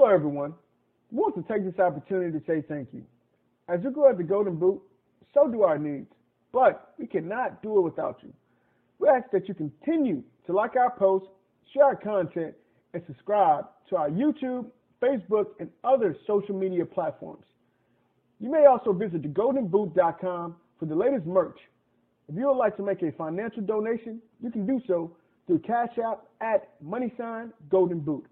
Hello, everyone. I want to take this opportunity to say thank you. As you grow at the Golden Boot, so do our needs, but we cannot do it without you. We ask that you continue to like our posts, share our content, and subscribe to our YouTube, Facebook, and other social media platforms. You may also visit thegoldenboot.com for the latest merch. If you would like to make a financial donation, you can do so through Cash App at @GoldenBoot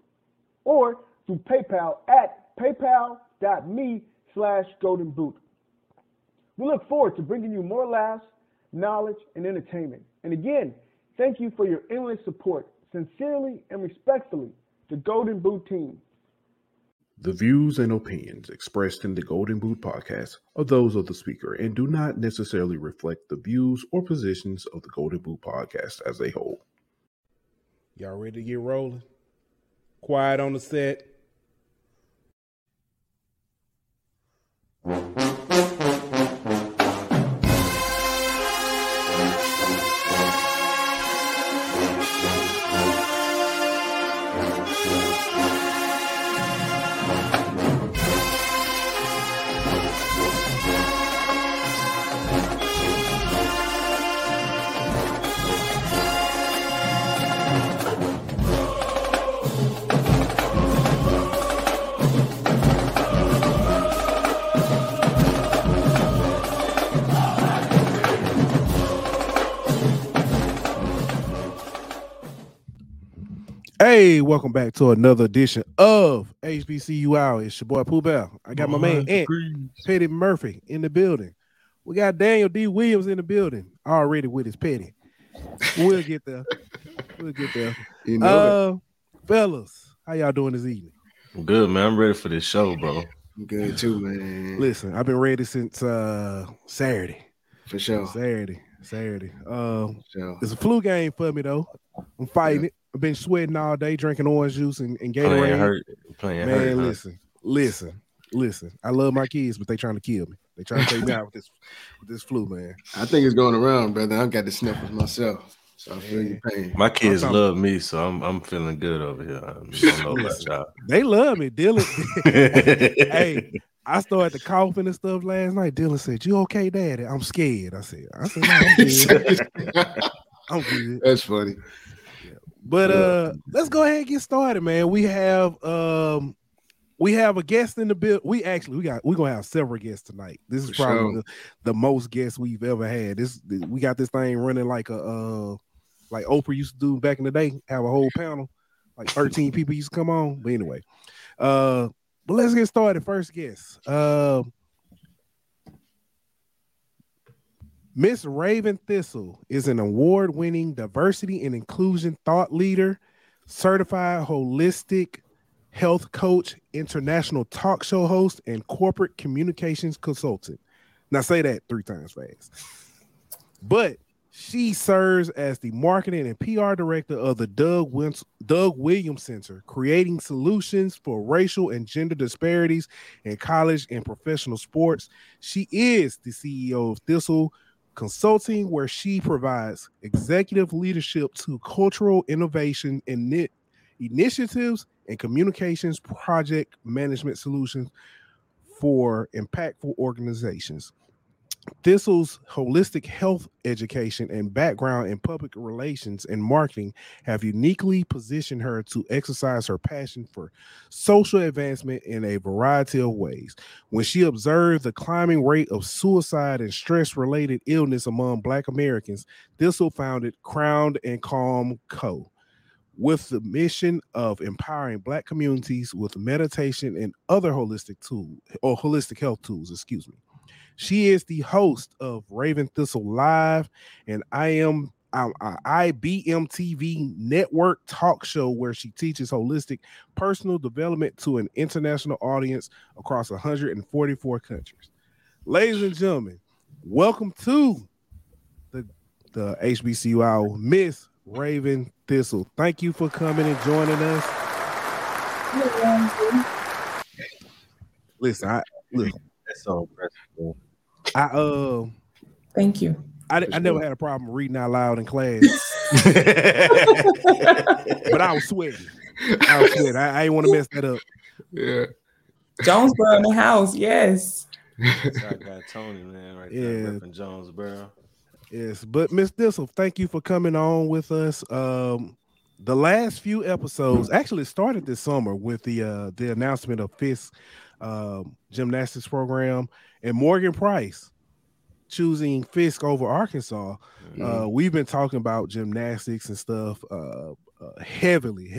or through PayPal at paypal.me/GoldenBoot. We look forward to bringing you more laughs, knowledge, and entertainment. And again, thank you for your endless support. Sincerely and respectfully, the Golden Boot team. The views and opinions expressed in the Golden Boot podcast are those of the speaker and do not necessarily reflect the views or positions of the Golden Boot podcast as a whole. Y'all ready to get rolling? Quiet on the set. Hey, welcome back to another edition of HBCU Hour. It's your boy Pooh Bell. I got my man Ed Petty Murphy in the building. We got Daniel D. Williams in the building already with his petty. We'll get there. You know fellas, how y'all doing this evening? I'm good, man. I'm ready for this show, bro. I'm good too, man. Listen, I've been ready since Saturday. For sure. Saturday. It's a flu game for me though. I'm fighting it. I've been sweating all day, drinking orange juice and Gatorade. Playing hurt, listen. I love my kids, but they trying to kill me. They trying to take me out with this flu, man. I think it's going around, brother. I've got the sniffles myself, so I feel your pain. My kids love me, so I'm feeling good over here. They love me, Dylan. Hey, I started coughing and stuff last night. Dylan said, "You okay, Daddy?" I'm scared. I said, "No, I'm good." I'm good. That's funny. But let's go ahead and get started, man. We have a guest in the build. We're gonna have several guests tonight. This is probably the most guests we've ever had. We got this thing running like a like Oprah used to do back in the day. Have a whole panel, like 13 people used to come on. But anyway, but let's get started. First guest, Miss Raven Thistle is an award-winning diversity and inclusion thought leader, certified holistic health coach, international talk show host, and corporate communications consultant. Now say that 3 times fast. But she serves as the marketing and PR director of the Doug Williams Center, creating solutions for racial and gender disparities in college and professional sports. She is the CEO of Thistle Consulting, where she provides executive leadership to cultural innovation and initiatives and communications project management solutions for impactful organizations. Thistle's holistic health education and background in public relations and marketing have uniquely positioned her to exercise her passion for social advancement in a variety of ways. When she observed the climbing rate of suicide and stress-related illness among Black Americans, Thistle founded Crowned and Calm Co. with the mission of empowering Black communities with meditation and other holistic health tools, She is the host of Raven Thistle Live and IBM TV network talk show, where she teaches holistic personal development to an international audience across 144 countries. Ladies and gentlemen, welcome to the HBCU Hour, Miss Raven Thistle. Thank you for coming and joining us. Yeah. Listen, that's so impressive, man. Thank you. I never had a problem reading out loud in class, but I was sweating. I didn't want to mess that up. Yeah. Jonesboro in the house, yes. I got Tony, man, right there in Jonesboro. Yes, but Miss Thistle, thank you for coming on with us. The last few episodes actually started this summer with the announcement of Fisk gymnastics program and Morgan Price choosing Fisk over Arkansas. Mm-hmm. We've been talking about gymnastics and stuff heavily.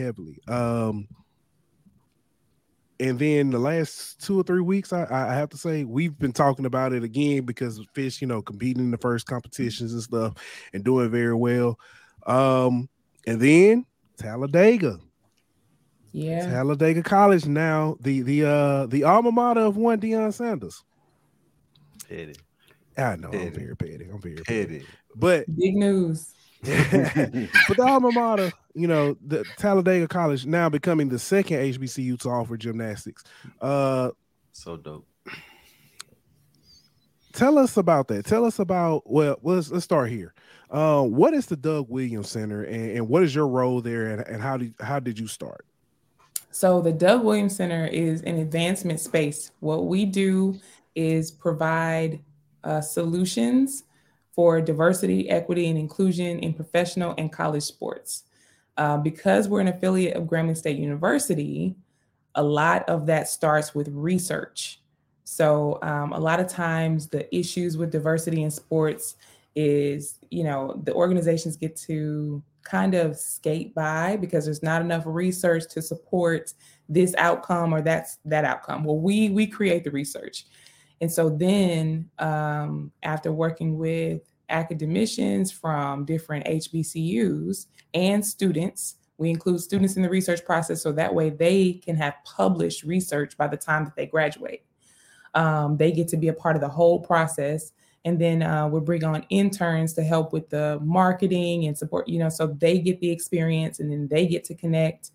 And then the last 2 or 3 weeks, I have to say, we've been talking about it again because Fisk, you know, competing in the first competitions and stuff and doing very well. And then Talladega. Yeah. Talladega College now, the alma mater of one Deion Sanders. Petty. I know, petty. I'm very petty. But big news. But the alma mater, you know, the Talladega College now becoming the second HBCU to offer gymnastics. So dope. Tell us about that. Tell us about, well, let's start here. What is the Doug Williams Center and what is your role there and how did you start? So the Doug Williams Center is an advancement space. What we do is provide solutions for diversity, equity, and inclusion in professional and college sports. Because we're an affiliate of Grambling State University, a lot of that starts with research. So a lot of times the issues with diversity in sports is, you know, the organizations get to kind of skate by because there's not enough research to support this outcome or that outcome. Well, we create the research. And so then after working with academicians from different HBCUs and students, we include students in the research process so that way they can have published research by the time that they graduate. They get to be a part of the whole process. And then we'll bring on interns to help with the marketing and support, you know, so they get the experience and then they get to connect.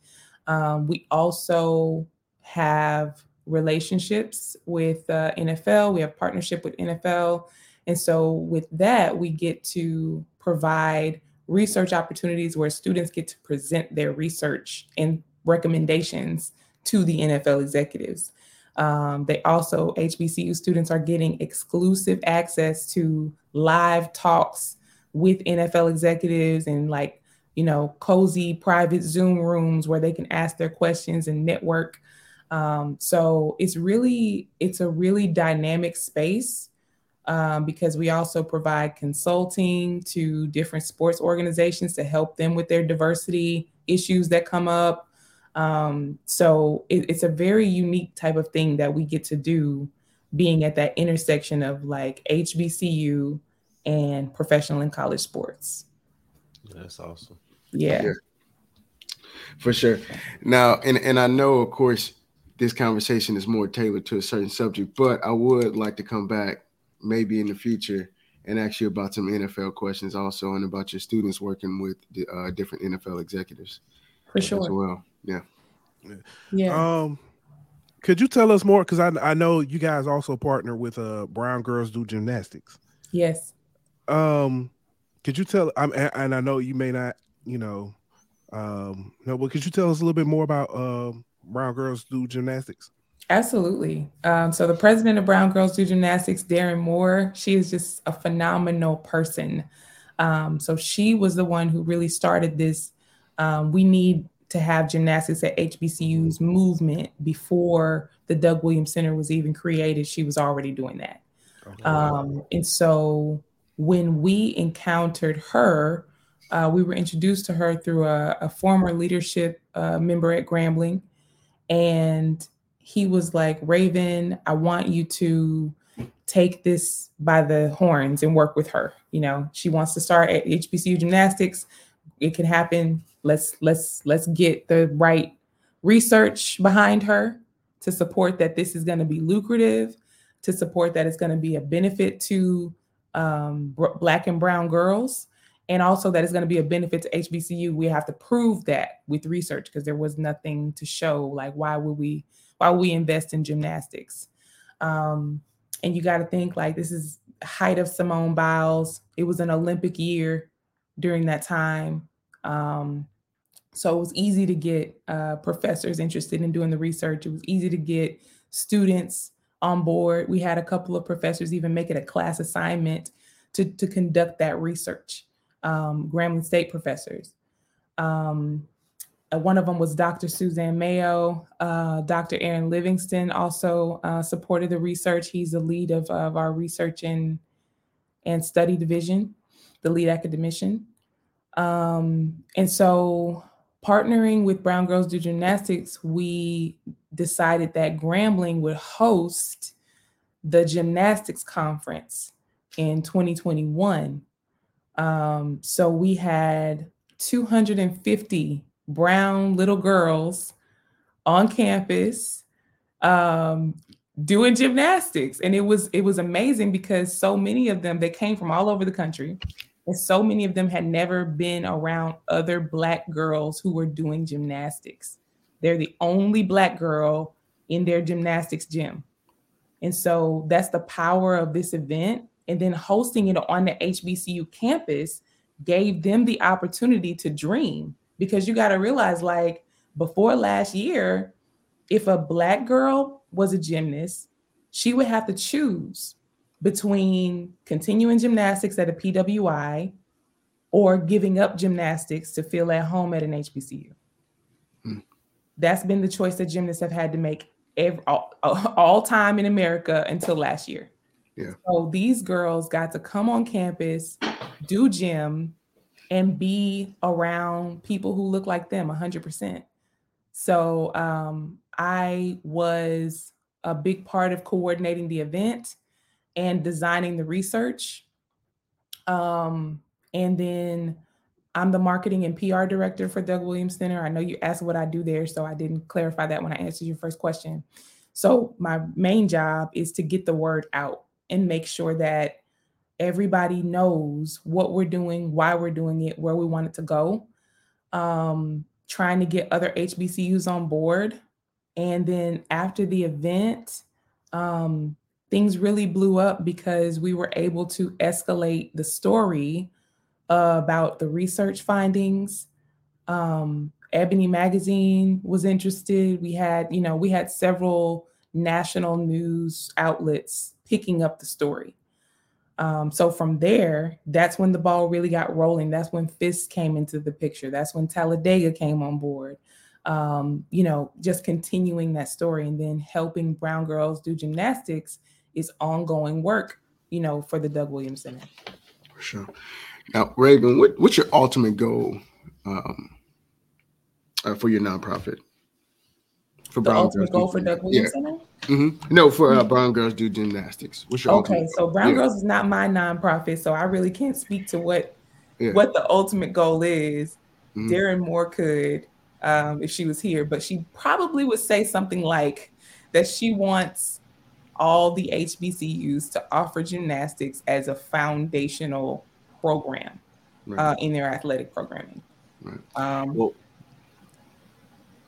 We also have relationships with NFL. We have partnership with NFL. And so with that, we get to provide research opportunities where students get to present their research and recommendations to the NFL executives. They also, HBCU students are getting exclusive access to live talks with NFL executives and like, you know, cozy private Zoom rooms where they can ask their questions and network. So it's a really dynamic space because we also provide consulting to different sports organizations to help them with their diversity issues that come up. So it's a very unique type of thing that we get to do being at that intersection of like HBCU and professional and college sports. That's awesome. Yeah. Yeah. For sure. Now, and I know, of course, this conversation is more tailored to a certain subject, but I would like to come back maybe in the future and ask you about some NFL questions also and about your students working with the, different NFL executives. For sure. As well. Yeah. Yeah. Could you tell us more? Because I know you guys also partner with Brown Girls Do Gymnastics. Yes. Could you tell? And I know you may not, you know, no, but could you tell us a little bit more about Brown Girls Do Gymnastics? Absolutely. So the president of Brown Girls Do Gymnastics, Darren Moore, she is just a phenomenal person. So she was the one who really started this. We need to have gymnastics at HBCU's movement before the Doug Williams Center was even created. She was already doing that. And so when we encountered her, we were introduced to her through a former leadership member at Grambling. And he was like, Raven, I want you to take this by the horns and work with her. You know, she wants to start at HBCU gymnastics. It can happen. Let's get the right research behind her to support that this is going to be lucrative, to support that it's going to be a benefit to Black and brown girls, and also that it's going to be a benefit to HBCU. We have to prove that with research because there was nothing to show. Like, why would we invest in gymnastics? And you got to think like this is the height of Simone Biles. It was an Olympic year during that time. So it was easy to get professors interested in doing the research. It was easy to get students on board. We had a couple of professors even make it a class assignment to conduct that research, Grambling State professors. One of them was Dr. Suzanne Mayo. Dr. Aaron Livingston also supported the research. He's the lead of our research and study division, the lead academician. And so partnering with Brown Girls Do Gymnastics, we decided that Grambling would host the gymnastics conference in 2021. So we had 250 brown little girls on campus doing gymnastics. And it was amazing because so many of them, they came from all over the country. And so many of them had never been around other Black girls who were doing gymnastics. They're the only Black girl in their gymnastics gym. And so that's the power of this event. And then hosting it on the HBCU campus gave them the opportunity to dream, because you got to realize, like, before last year, if a Black girl was a gymnast, she would have to choose between continuing gymnastics at a PWI or giving up gymnastics to feel at home at an HBCU. Mm. That's been the choice that gymnasts have had to make all time in America until last year. Yeah. So these girls got to come on campus, do gym, and be around people who look like them 100%. So I was a big part of coordinating the event and designing the research. And then I'm the marketing and PR director for Doug Williams Center. I know you asked what I do there, so I didn't clarify that when I answered your first question. So my main job is to get the word out and make sure that everybody knows what we're doing, why we're doing it, where we want it to go, trying to get other HBCUs on board. And then after the event, things really blew up because we were able to escalate the story about the research findings. Ebony Magazine was interested. We had several national news outlets picking up the story. So from there, that's when the ball really got rolling. That's when Fisk came into the picture. That's when Talladega came on board. Just continuing that story and then helping Brown Girls Do Gymnastics is ongoing work, for the Doug Williams Center. For sure. Now, Raven, what's your ultimate goal for your nonprofit? For the Brown ultimate goal for Doug Williams Center? Mm-hmm. No, for Brown Girls Do Gymnastics. What's your ultimate goal? So Brown Girls is not my nonprofit, so I really can't speak to what the ultimate goal is. Mm-hmm. Darren Moore could, if she was here, but she probably would say something like that she wants all the HBCUs to offer gymnastics as a foundational program in their athletic programming. Right.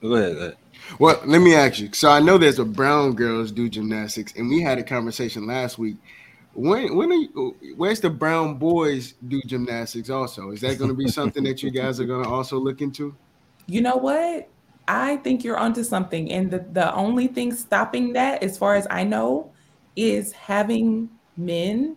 Go ahead. Well, let me ask you. So I know there's a Brown Girls Do Gymnastics, and we had a conversation last week. Where's the Brown Boys Do Gymnastics also? Is that going to be something that you guys are going to also look into? You know what? I think you're onto something. And the only thing stopping that, as far as I know, is having men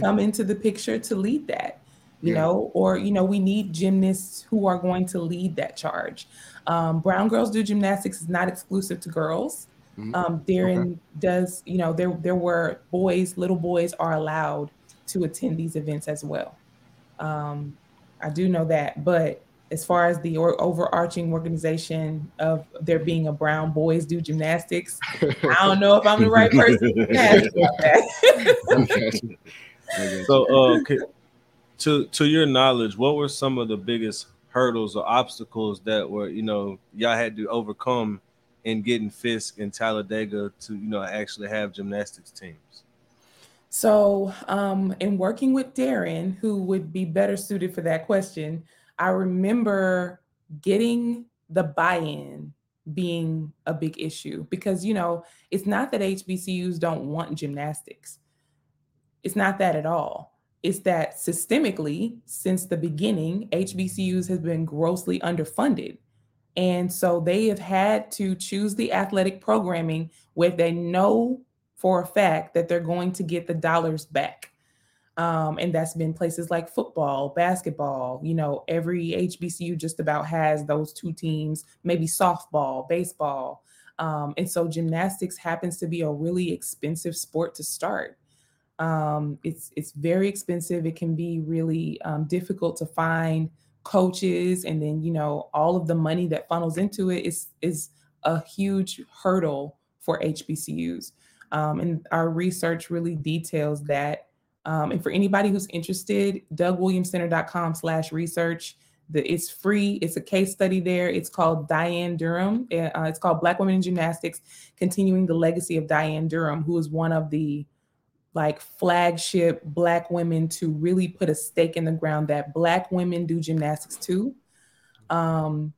come into the picture to lead that. We need gymnasts who are going to lead that charge. Brown Girls Do Gymnastics is not exclusive to girls. Darren does, there were boys, little boys are allowed to attend these events as well. I do know that, but as far as the overarching organization of there being a Brown Boys Do Gymnastics, I don't know if I'm the right person to ask about that. So, to your knowledge, what were some of the biggest hurdles or obstacles that were, y'all had to overcome in getting Fisk and Talladega to, actually have gymnastics teams? So, in working with Darren, who would be better suited for that question, I remember getting the buy-in being a big issue because, it's not that HBCUs don't want gymnastics. It's not that at all. is that systemically, since the beginning, HBCUs has been grossly underfunded. And so they have had to choose the athletic programming where they know for a fact that they're going to get the dollars back. And that's been places like football, basketball, you know, every HBCU just about has those two teams, maybe softball, baseball. And so gymnastics happens to be a really expensive sport to start. It's very expensive. It can be really difficult to find coaches. And then, you know, all of the money that funnels into it is a huge hurdle for HBCUs. And our research really details that. And for anybody who's interested, DougWilliamsCenter.com/research. It's free. It's a case study there. It's called Diane Durham. It's called Black Women in Gymnastics, Continuing the Legacy of Diane Durham, who is one of the flagship Black women to really put a stake in the ground that Black women do gymnastics too. And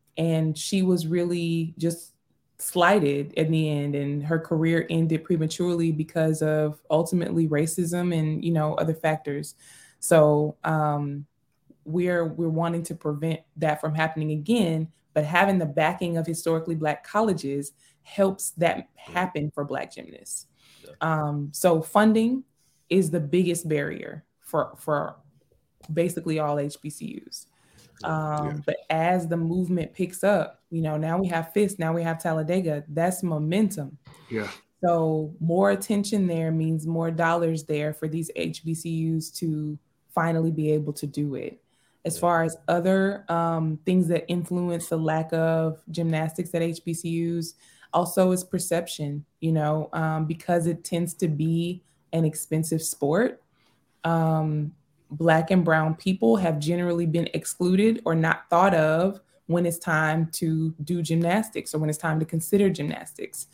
she was really just slighted in the end, and her career ended prematurely because of ultimately racism and, you know, other factors. So we're wanting to prevent that from happening again, but having the backing of historically Black colleges helps that happen for Black gymnasts. So funding is the biggest barrier for basically all HBCUs. But as the movement picks up, you know, now we have Fisk, now we have Talladega, that's momentum. Yeah. So more attention there means more dollars there for these HBCUs to finally be able to do it. As far as other things that influence the lack of gymnastics at HBCUs, also is perception, you know, because it tends to be an expensive sport. Black and brown people have generally been excluded or not thought of when it's time to do gymnastics or when it's time to consider gymnastics,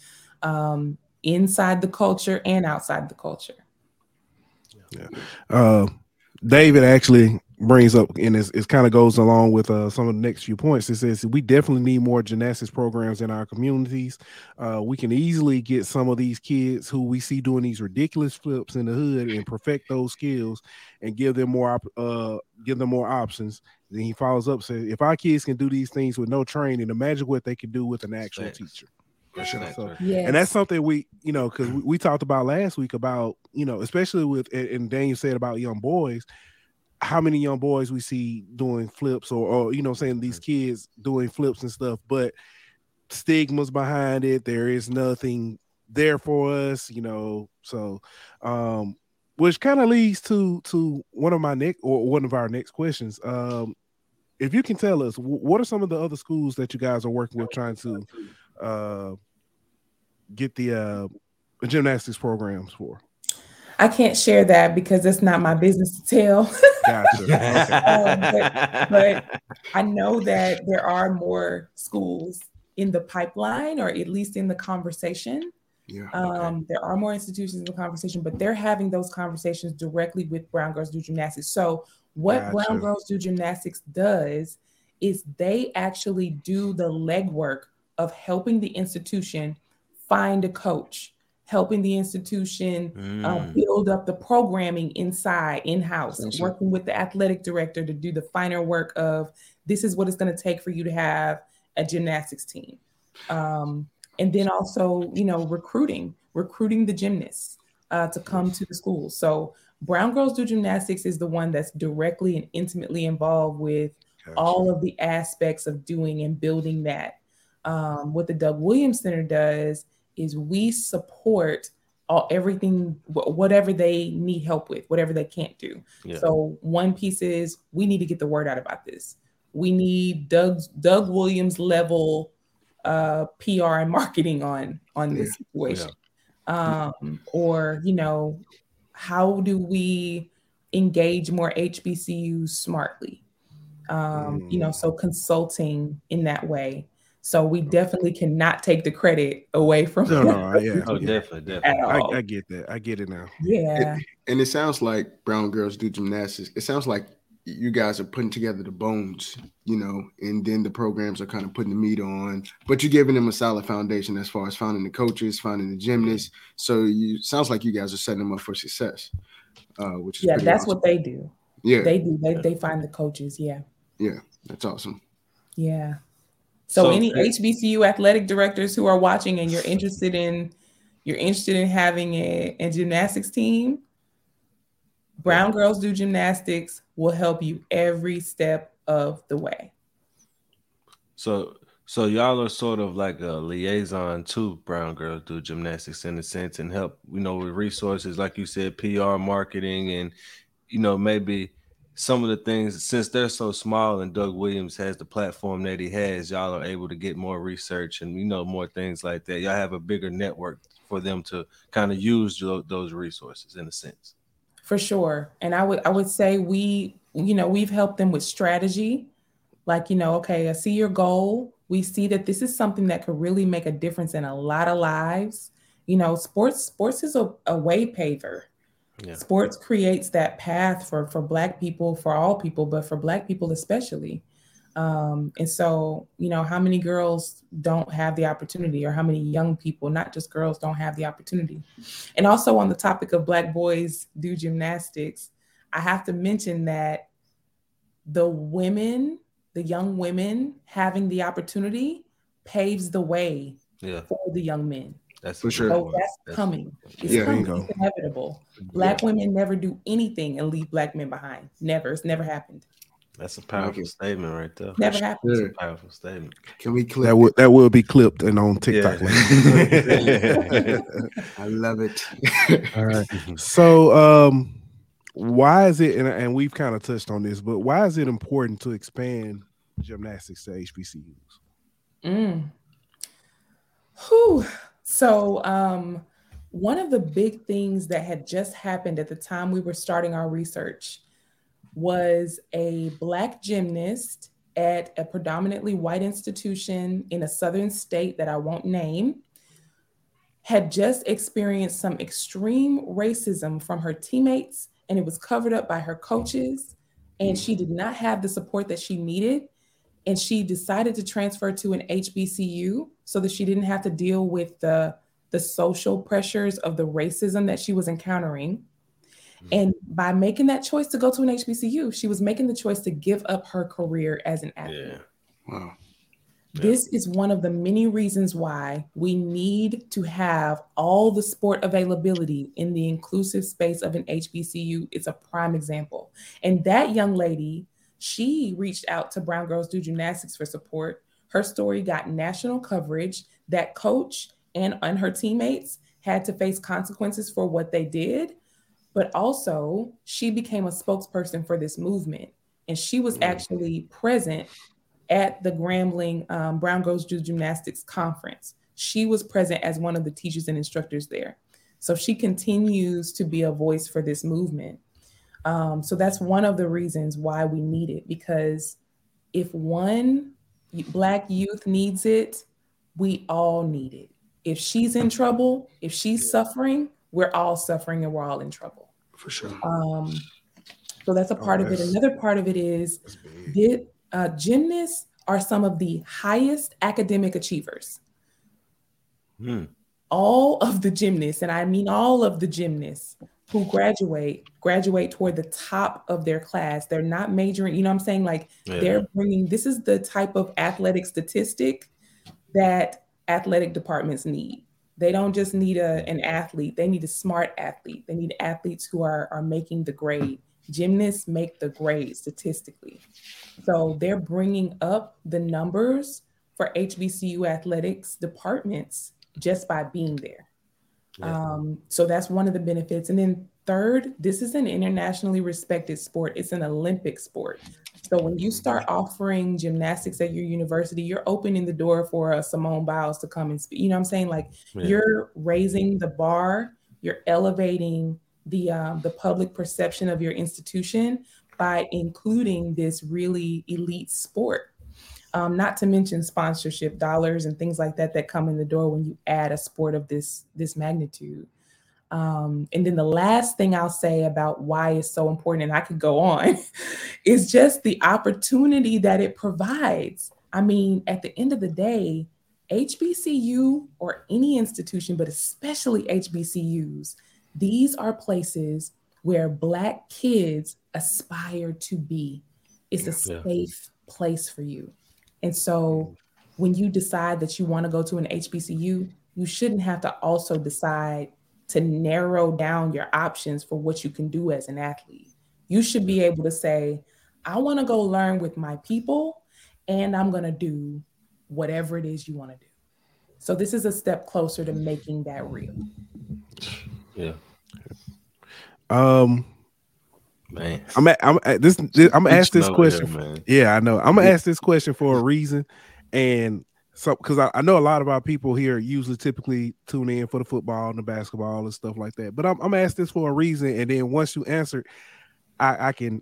inside the culture and outside the culture. Yeah. David actually brings up, and it kind of goes along with some of the next few points. It says we definitely need more gymnastics programs in our communities. We can easily get some of these kids who we see doing these ridiculous flips in the hood and perfect those skills and give them more options. Then he follows up, says, if our kids can do these things with no training, imagine what they can do with an actual teacher. So, yes. And that's something we, you know, because we talked about last week about, you know, especially with, and Daniel said about young boys, how many young boys we see doing flips or you know, saying these kids doing flips and stuff, but stigmas behind it. There is nothing there for us, you know, so which kind of leads to one of our next questions. If you can tell us, what are some of the other schools that you guys are working with trying to get the gymnastics programs for? I can't share that because that's not my business to tell. Gotcha. Okay. But I know that there are more schools in the pipeline, or at least in the conversation. Yeah, okay. There are more institutions in the conversation, but they're having those conversations directly with Brown Girls Do Gymnastics. So what Brown Girls Do Gymnastics does is they actually do the legwork of helping the institution find a coach, helping the institution build up the programming in-house, working with the athletic director to do the finer work of this is what it's going to take for you to have a gymnastics team. And then also, you know, recruiting the gymnasts to come to the school. So Brown Girls Do Gymnastics is the one that's directly and intimately involved with all of the aspects of doing and building that. What the Doug Williams Center does is we support everything, whatever they need help with, whatever they can't do. Yeah. So one piece is we need to get the word out about this. We need Doug Williams level PR and marketing on this situation. Yeah. Or, you know, how do we engage more HBCUs smartly? You know, so consulting in that way. So we definitely cannot take the credit away from definitely. I get that. I get it now. Yeah. And it sounds like Brown Girls Do Gymnastics. It sounds like you guys are putting together the bones, you know, and then the programs are kind of putting the meat on, but you're giving them a solid foundation as far as finding the coaches, finding the gymnasts. So you sounds like you guys are setting them up for success. which is that's awesome. What they do. Yeah, they do. They find the coaches. Yeah. Yeah, that's awesome. Yeah. So any HBCU athletic directors who are watching and you're interested in having a gymnastics team, Brown Girls Do Gymnastics will help you every step of the way. So y'all are sort of like a liaison to Brown Girls Do Gymnastics in a sense, and help, with resources, like you said, PR, marketing, and, maybe some of the things, since they're so small and Doug Williams has the platform that he has, y'all are able to get more research and, more things like that. Y'all have a bigger network for them to kind of use those resources in a sense. For sure. And I would say we've helped them with strategy. Like, okay, I see your goal. We see that this is something that could really make a difference in a lot of lives. Sports is a way paver. Yeah. Sports creates that path for Black people, for all people, but for Black people especially. And so, how many girls don't have the opportunity, or how many young people, not just girls, don't have the opportunity. And also on the topic of Black boys do gymnastics, I have to mention that the young women having the opportunity paves the way for the young men. That's for sure. So that's coming. It's coming. It's inevitable. Black women never do anything and leave Black men behind. Never. It's never happened. That's a powerful statement right there. Never happened. That's a powerful statement. Can we clip that will be clipped and on TikTok later. I love it. All right. So why is it, and we've kind of touched on this, but why is it important to expand gymnastics to HBCUs? Whew. So one of the big things that had just happened at the time we were starting our research was a Black gymnast at a predominantly white institution in a southern state that I won't name had just experienced some extreme racism from her teammates, and it was covered up by her coaches, and she did not have the support that she needed. And she decided to transfer to an HBCU so that she didn't have to deal with the social pressures of the racism that she was encountering. And by making that choice to go to an HBCU, she was making the choice to give up her career as an athlete. Yeah. Wow. Yeah. This is one of the many reasons why we need to have all the sport availability in the inclusive space of an HBCU. It's a prime example. And that young lady, she reached out to Brown Girls Do Gymnastics for support. Her story got national coverage. That coach and her teammates had to face consequences for what they did. But also, she became a spokesperson for this movement. And she was actually present at the Grambling Brown Girls Do Gymnastics Conference. She was present as one of the teachers and instructors there. So she continues to be a voice for this movement. So that's one of the reasons why we need it, because if one Black youth needs it, we all need it. If she's in trouble, if she's suffering, we're all suffering and we're all in trouble. For sure. So that's a part of it. Another part of it is gymnasts are some of the highest academic achievers. All of the gymnasts, and I mean all of the gymnasts, who graduate toward the top of their class. They're not majoring, you know what I'm saying? Like they're bringing, this is the type of athletic statistic that athletic departments need. They don't just need an athlete. They need a smart athlete. They need athletes who are making the grade. Gymnasts make the grade statistically. So they're bringing up the numbers for HBCU athletics departments just by being there. So that's one of the benefits. And then third, this is an internationally respected sport. It's an Olympic sport. So when you start offering gymnastics at your university, you're opening the door for Simone Biles to come and speak. You know what I'm saying? Like you're raising the bar, you're elevating the public perception of your institution by including this really elite sport. Not to mention sponsorship dollars and things like that come in the door when you add a sport of this magnitude. And then the last thing I'll say about why it's so important, and I could go on, is just the opportunity that it provides. I mean, at the end of the day, HBCU or any institution, but especially HBCUs, these are places where Black kids aspire to be. It's a safe place for you. And so when you decide that you want to go to an HBCU, you shouldn't have to also decide to narrow down your options for what you can do as an athlete. You should be able to say, I want to go learn with my people, and I'm going to do whatever it is you want to do. So this is a step closer to making that real. Yeah. Man, I'm gonna ask this question. Yeah, I know. I'm gonna ask this question for a reason, and so because I know a lot of our people here usually typically tune in for the football and the basketball and stuff like that. But I'm gonna ask this for a reason, and then once you answer, I can.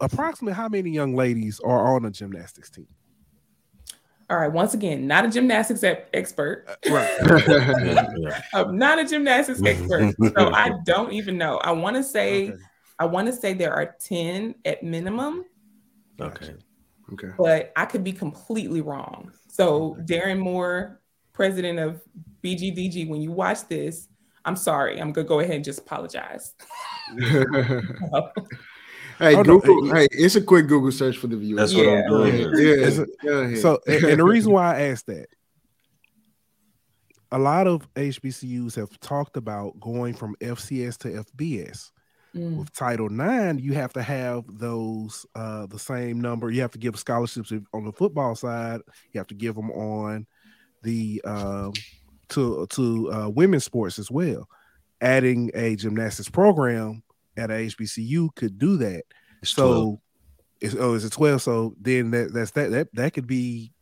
Approximately how many young ladies are on a gymnastics team? All right. Once again, not a gymnastics expert. Right. I'm not a gymnastics expert, so I don't even know. I want to say there are 10 at minimum. Okay. But I could be completely wrong. So Darren Moore, president of BGDG, when you watch this, I'm sorry. I'm gonna go ahead and just apologize. Hey, Google. Hey, it's a quick Google search for the viewers. That's what I'm doing. Yeah. So, and the reason why I asked that, a lot of HBCUs have talked about going from FCS to FBS. With Title IX, you have to have those the same number. You have to give scholarships on the football side. You have to give them on the to women's sports as well. Adding a gymnastics program at a HBCU could do that. It's so 12. Is it 12? So then that could be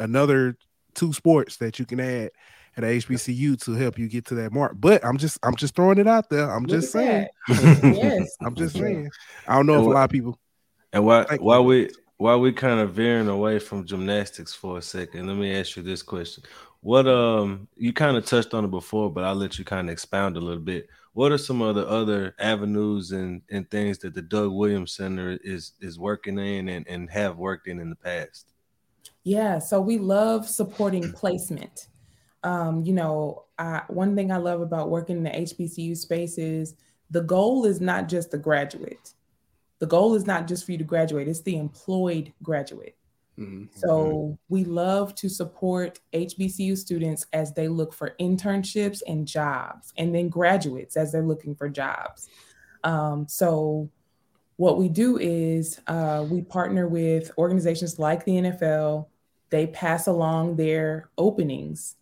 another 2 sports that you can add at a HBCU to help you get to that mark. But I'm just throwing it out there. I'm just saying. Yes. I'm just saying. I don't know if a lot of people. And while we kind of veering away from gymnastics for a second, let me ask you this question. What you kind of touched on it before, but I'll let you kind of expound a little bit. What are some of the other avenues and things that the Doug Williams Center is working in and have worked in the past? Yeah, so we love supporting placement. One thing I love about working in the HBCU space is the goal is not just the graduate. The goal is not just for you to graduate, it's the employed graduate. Mm-hmm. So we love to support HBCU students as they look for internships and jobs, and then graduates as they're looking for jobs. So what we do is we partner with organizations like the NFL. They pass along their openings.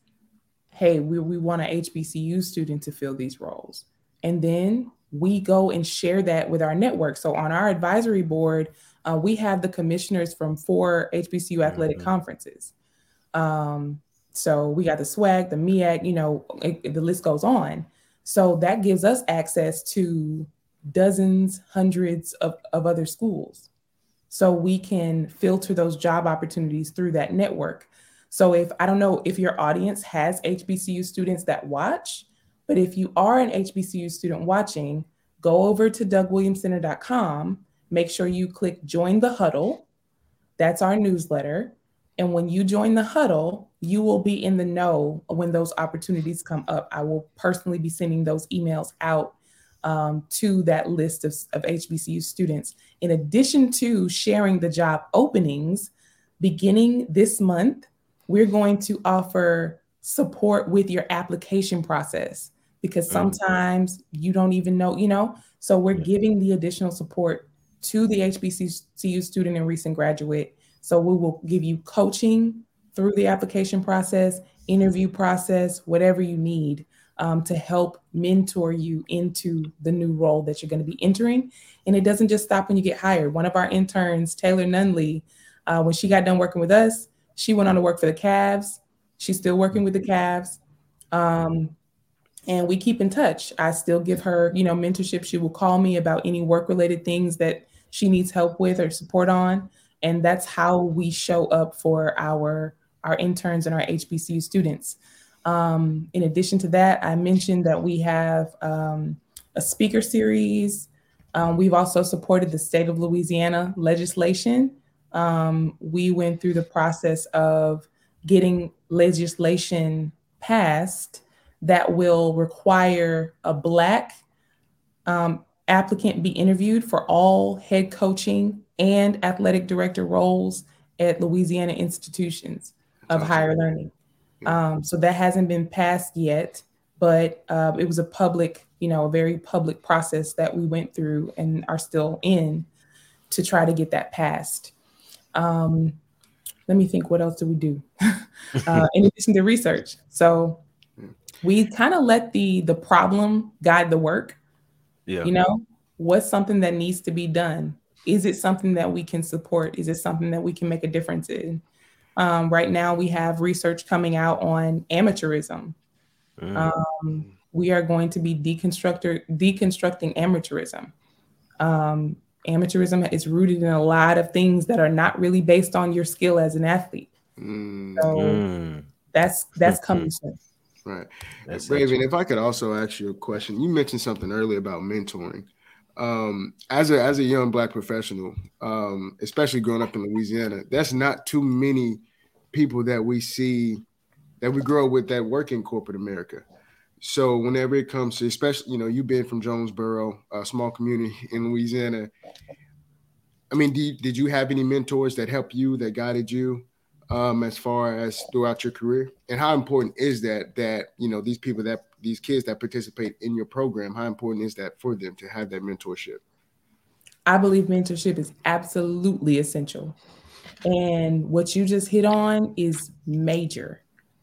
Hey, we want an HBCU student to fill these roles. And then we go and share that with our network. So on our advisory board, we have the commissioners from 4 HBCU athletic conferences. So we got the SWAC, the MEAC, the list goes on. So that gives us access to dozens, hundreds of other schools. So we can filter those job opportunities through that network. So I don't know if your audience has HBCU students that watch, but if you are an HBCU student watching, go over to DougWilliamsCenter.com. Make sure you click Join the Huddle. That's our newsletter. And when you join the huddle, you will be in the know when those opportunities come up. I will personally be sending those emails out to that list of HBCU students. In addition to sharing the job openings, beginning this month, we're going to offer support with your application process, because sometimes you don't even know, so we're giving the additional support to the HBCU student and recent graduate. So we will give you coaching through the application process, interview process, whatever you need to help mentor you into the new role that you're going to be entering. And it doesn't just stop when you get hired. One of our interns, Taylor Nunley, when she got done working with us, she went on to work for the Cavs. She's still working with the Cavs. And we keep in touch. I still give her, mentorship. She will call me about any work-related things that she needs help with or support on. And that's how we show up for our interns and our HBCU students. In addition to that, I mentioned that we have a speaker series. We've also supported the state of Louisiana legislation. We went through the process of getting legislation passed that will require a Black applicant be interviewed for all head coaching and athletic director roles at Louisiana institutions of higher learning. So that hasn't been passed yet, but it was a public, a very public process that we went through and are still in to try to get that passed. Let me think, what else did we do in addition to research? So we kind of let the problem guide the work. Yeah. What's something that needs to be done? Is it something that we can support? Is it something that we can make a difference in? Right now, we have research coming out on amateurism. We are going to be deconstructing amateurism. Amateurism is rooted in a lot of things that are not really based on your skill as an athlete. That's coming soon. Right. That's Raven, if I could also ask you a question. You mentioned something earlier about mentoring. As a young Black professional, especially growing up in Louisiana, that's not too many people that we see that we grow with that work in corporate America. So whenever it comes to, especially, you've been from Jonesboro, a small community in Louisiana. I mean, did you have any mentors that helped you, that guided you as far as throughout your career? And how important is that these people that these kids that participate in your program, how important is that for them to have that mentorship? I believe mentorship is absolutely essential. And what you just hit on is major.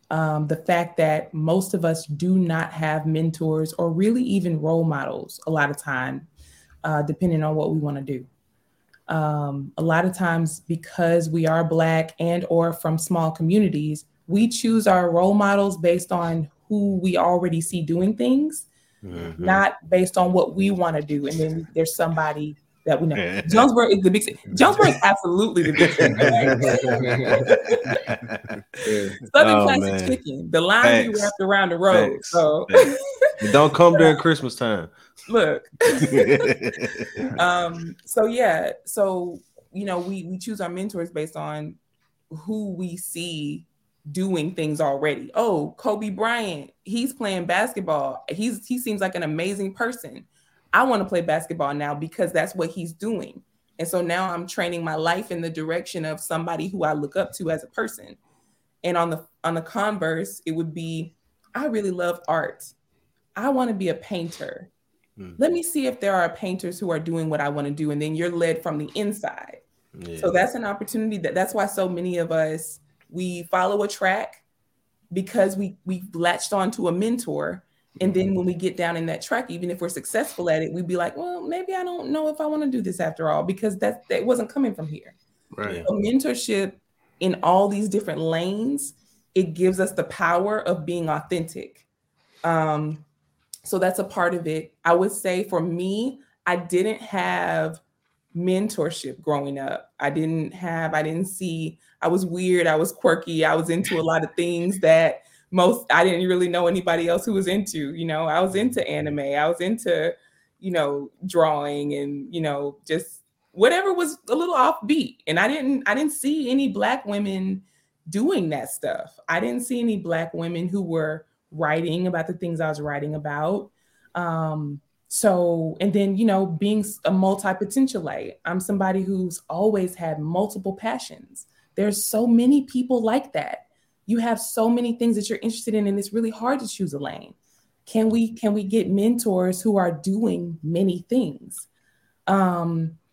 The fact that most of us do not have mentors or really even role models a lot of time, depending on what we want to do. A lot of times because we are Black and or from small communities, we choose our role models based on who we already see doing things, not based on what we want to do. And then there's somebody that we know. Jonesboro is the big city. Jonesboro is absolutely the big city. Right? Southern classic chicken. The line Facts. You wrapped around the road. Facts. So don't come during Christmas time. Look. We choose our mentors based on who we see doing things already. Oh, Kobe Bryant, he's playing basketball. He seems like an amazing person. I want to play basketball now because that's what he's doing. And so now I'm training my life in the direction of somebody who I look up to as a person. And on the converse, it would be, I really love art. I want to be a painter. Let me see if there are painters who are doing what I want to do. And then you're led from the inside. Yeah. So that's an opportunity that's why so many of us, we follow a track because we latched onto a mentor. And then when we get down in that track, even if we're successful at it, we'd be like, well, maybe I don't know if I want to do this after all, because that wasn't coming from here. Right. So mentorship in all these different lanes, it gives us the power of being authentic. So that's a part of it. I would say for me, I didn't have mentorship growing up. I was weird. I was quirky. I was into a lot of things that I didn't really know anybody else who was into, I was into anime, I was into, drawing and, just whatever was a little offbeat. And I didn't see any Black women doing that stuff. I didn't see any Black women who were writing about the things I was writing about. Being a multi-potentialite, I'm somebody who's always had multiple passions. There's so many people like that. You have so many things that you're interested in, and it's really hard to choose a lane. Can we get mentors who are doing many things? No,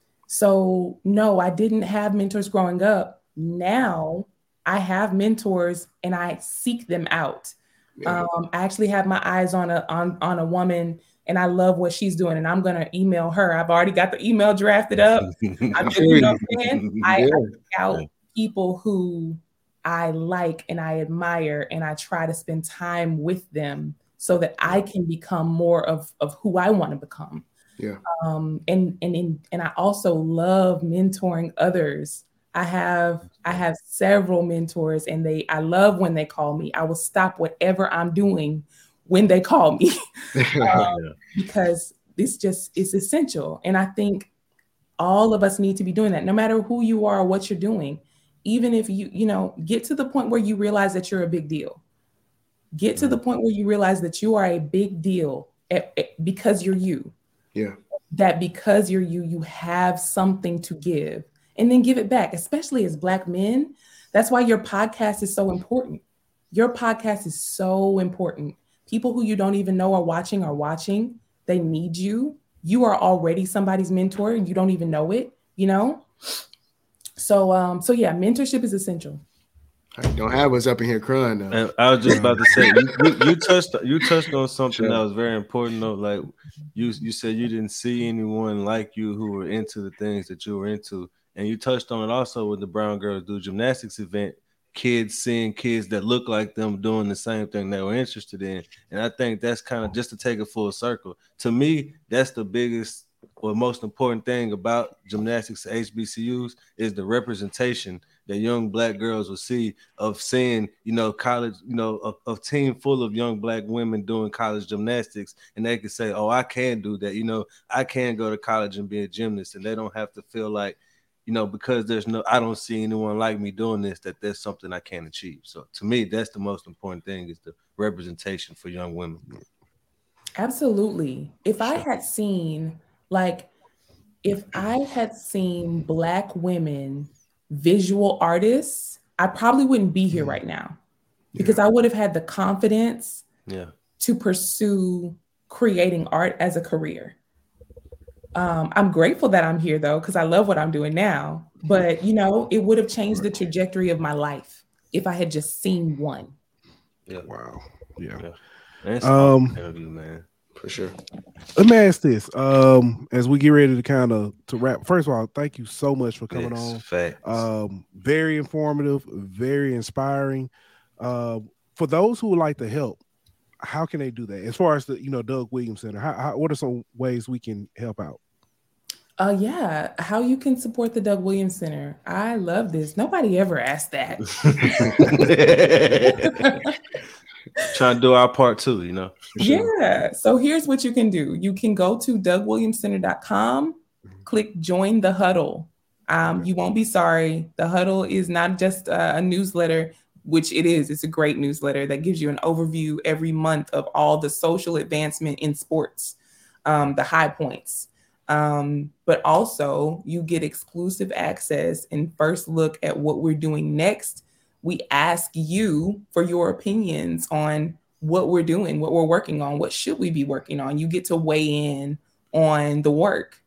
I didn't have mentors growing up. Now I have mentors and I seek them out. Yeah. I actually have my eyes on a woman and I love what she's doing, and I'm going to email her. I've already got the email drafted up. I seek out people who I like and I admire, and I try to spend time with them so that I can become more of who I want to become. Yeah. And I also love mentoring others. I have several mentors, and I love when they call me. I will stop whatever I'm doing when they call me because it's essential. And I think all of us need to be doing that, no matter who you are or what you're doing. Even if you get to the point where you realize that you're a big deal. Get to the point where you realize that you are a big deal because you're you. Yeah. That because you're you have something to give and then give it back, especially as Black men. That's why your podcast is so important. Your podcast is so important. People who you don't even know are watching. They need you. You are already somebody's mentor and you don't even know it, you know? So yeah, mentorship is essential. I don't have us up in here crying though. And I was just about to say, you touched on something that was very important though. Like you said you didn't see anyone like you who were into the things that you were into. And you touched on it also with the Brown Girls Do Gymnastics event. Kids seeing kids that look like them doing the same thing they were interested in. And I think that's kind of just to take it full circle. To me, that's the biggest or most important thing about gymnastics at HBCUs is the representation that young Black girls will see of seeing, you know, college, you know, a team full of young Black women doing college gymnastics. And they can say, oh, I can do that. You know, I can go to college and be a gymnast. And they don't have to feel like, you know, because I don't see anyone like me doing this, that there's something I can't achieve. So to me, that's the most important thing is the representation for young women. Absolutely. If I had seen Black women, visual artists, I probably wouldn't be here right now because I would have had the confidence to pursue creating art as a career. I'm grateful that I'm here though, because I love what I'm doing now, but you know, it would have changed the trajectory of my life if I had just seen one. Yeah. Wow. Yeah. That's interview, man. For sure. Let me ask this, as we get ready to wrap, first of all, thank you so much for coming on. Facts. Very informative, very inspiring. For those who would like to help, how can they do that? As far as the, you know, Doug Williams Center, what are some ways we can help out? How you can support the Doug Williams Center. I love this. Nobody ever asked that. Trying to do our part too, you know. Yeah. So here's what you can do. You can go to DougWilliamsCenter.com, click Join the Huddle. You won't be sorry. The Huddle is not just a newsletter, which it is. It's a great newsletter that gives you an overview every month of all the social advancement in sports, the high points. But also you get exclusive access and first look at what we're doing next. We ask you for your opinions on what we're doing, what we're working on, what should we be working on. You get to weigh in on the work.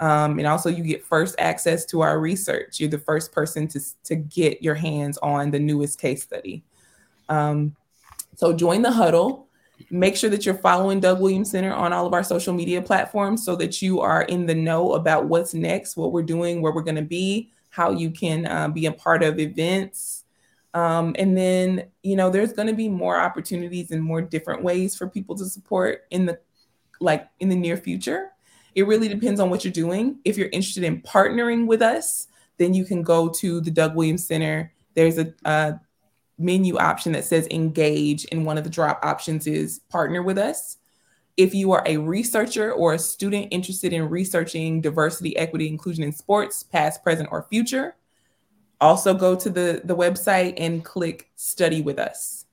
And also you get first access to our research. You're the first person to get your hands on the newest case study. So join the huddle. Make sure that you're following Doug Williams Center on all of our social media platforms so that you are in the know about what's next, what we're doing, where we're going to be, how you can be a part of events. And then, you know, there's going to be more opportunities and more different ways for people to support in the near future. It really depends on what you're doing. If you're interested in partnering with us, then you can go to the Doug Williams Center. There's a menu option that says engage, and one of the drop options is partner with us. If you are a researcher or a student interested in researching diversity, equity, inclusion in sports, past, present, or future, also go to the website and click study with us.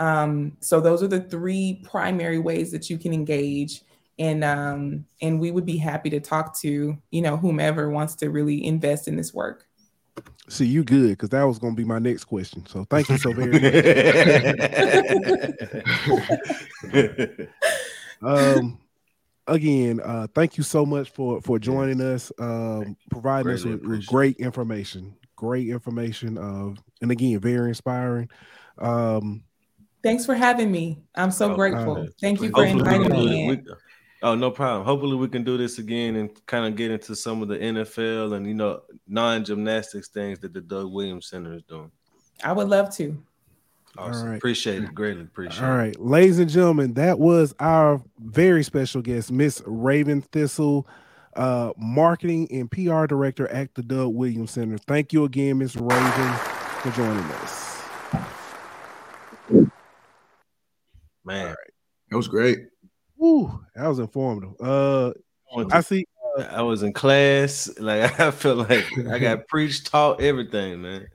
So those are the three primary ways that you can engage. And we would be happy to talk to, you know, whomever wants to really invest in this work. See, you good, because that was going to be my next question. So thank you so very much. Again, thank you so much for joining us, providing us with great information. And again, very inspiring. Thanks for having me. I'm so grateful. Thank you for inviting me in. Oh, no problem. Hopefully we can do this again and kind of get into some of the NFL and, you know, non-gymnastics things that the Doug Williams Center is doing. I would love to. Awesome. All right. Appreciate it. Greatly appreciate it. All right. Ladies and gentlemen, that was our very special guest, Miss Raven Thistle, marketing and PR director at the Doug Williams Center. Thank you again, Miss Raven, for joining us. Man, right. That was great. Woo, that was informative. I was in class. Like I feel like I got preached, taught, everything, man.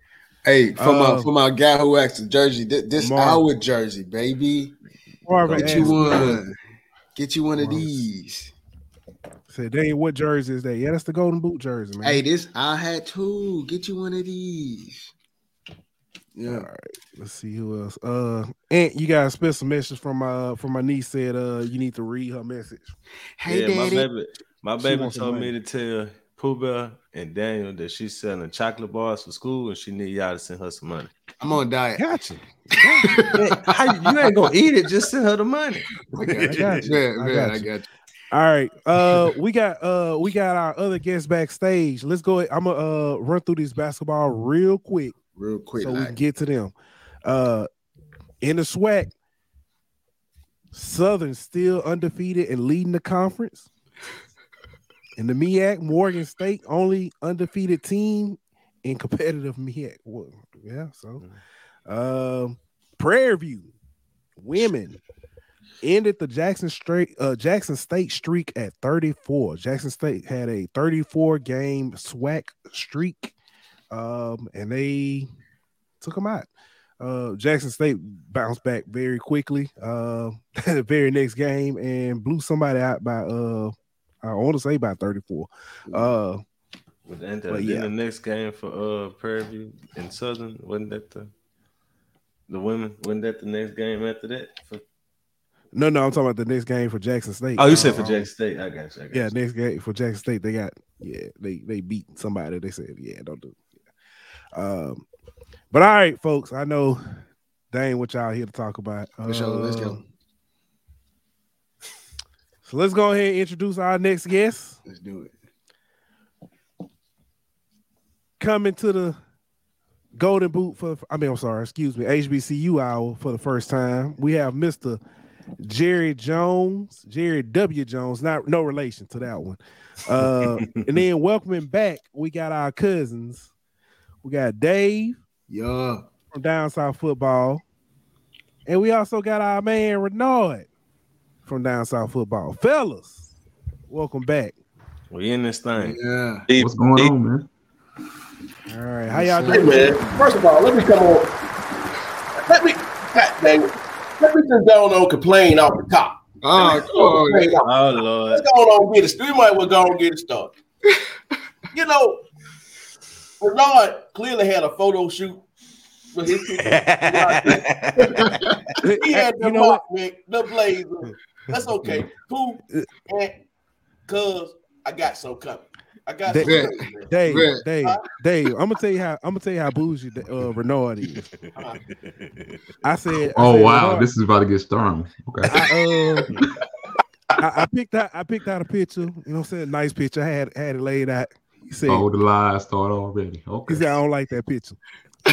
Hey, from my guy who acts in Jersey, this Marvin. Our Jersey, baby. Marvin, get you one of these. Said, "Dang, what jersey is that?" Yeah, that's the Golden Boot jersey, man. Hey, this I had to get you one of these. Yeah. All right. Let's see who else. Aunt, you got a special message from my niece. Said, you need to read her message. Hey, yeah, Daddy. My baby told me to tell Pooh Bell and Daniel that she's selling chocolate bars for school, and she need y'all to send her some money. I'm on diet. Gotcha. You ain't gonna eat it. Just send her the money. I got you. All right. We got our other guests backstage. Let's go. I'm gonna run through these basketball real quick, so we can get to them. In the SWAC, Southern still undefeated and leading the conference. In the MEAC, Morgan State only undefeated team in competitive MEAC. Well, yeah, so Prairie View women ended the Jackson State streak at 34. Jackson State had a 34-game SWAC streak. And they took them out. Jackson State bounced back very quickly the very next game and blew somebody out by I want to say by 34. But the next game for Prairie View and Southern, wasn't that the women? Wasn't that the next game after that? No, I'm talking about the next game for Jackson State. Oh, you said for Jackson State. I got you. Yeah, next game for Jackson State, they got they beat somebody. They said don't do. But all right, folks, I know that ain't what y'all here to talk about. Let's go. So let's go ahead and introduce our next guest. Let's do it. Coming to the Golden Boot HBCU Hour for the first time. We have Mr. Jerry W. Jones, no relation to that one. And then welcoming back, we got our cousins. We got Dave from Down South Football. And we also got our man Renaud from Down South Football. Fellas, welcome back. We in this thing. Yeah. What's going on, man? All right. How y'all doing? Hey, man. First of all, let me come on. Let me just go on complain off the top. Oh, Lord. Let's go on and get it. We might well go on and get it started. You know, Renaud clearly had a photo shoot with his people. He had the mark with the blazer. That's okay. Pooh, cuz I got so covered. Dave, I'm gonna tell you how bougie Renaud is. I said, wow, this is about to get started. Okay. I picked out a picture. You know what I'm saying? Nice picture. I had it laid out. He said, the lies start already. Okay. He said, I don't like that picture.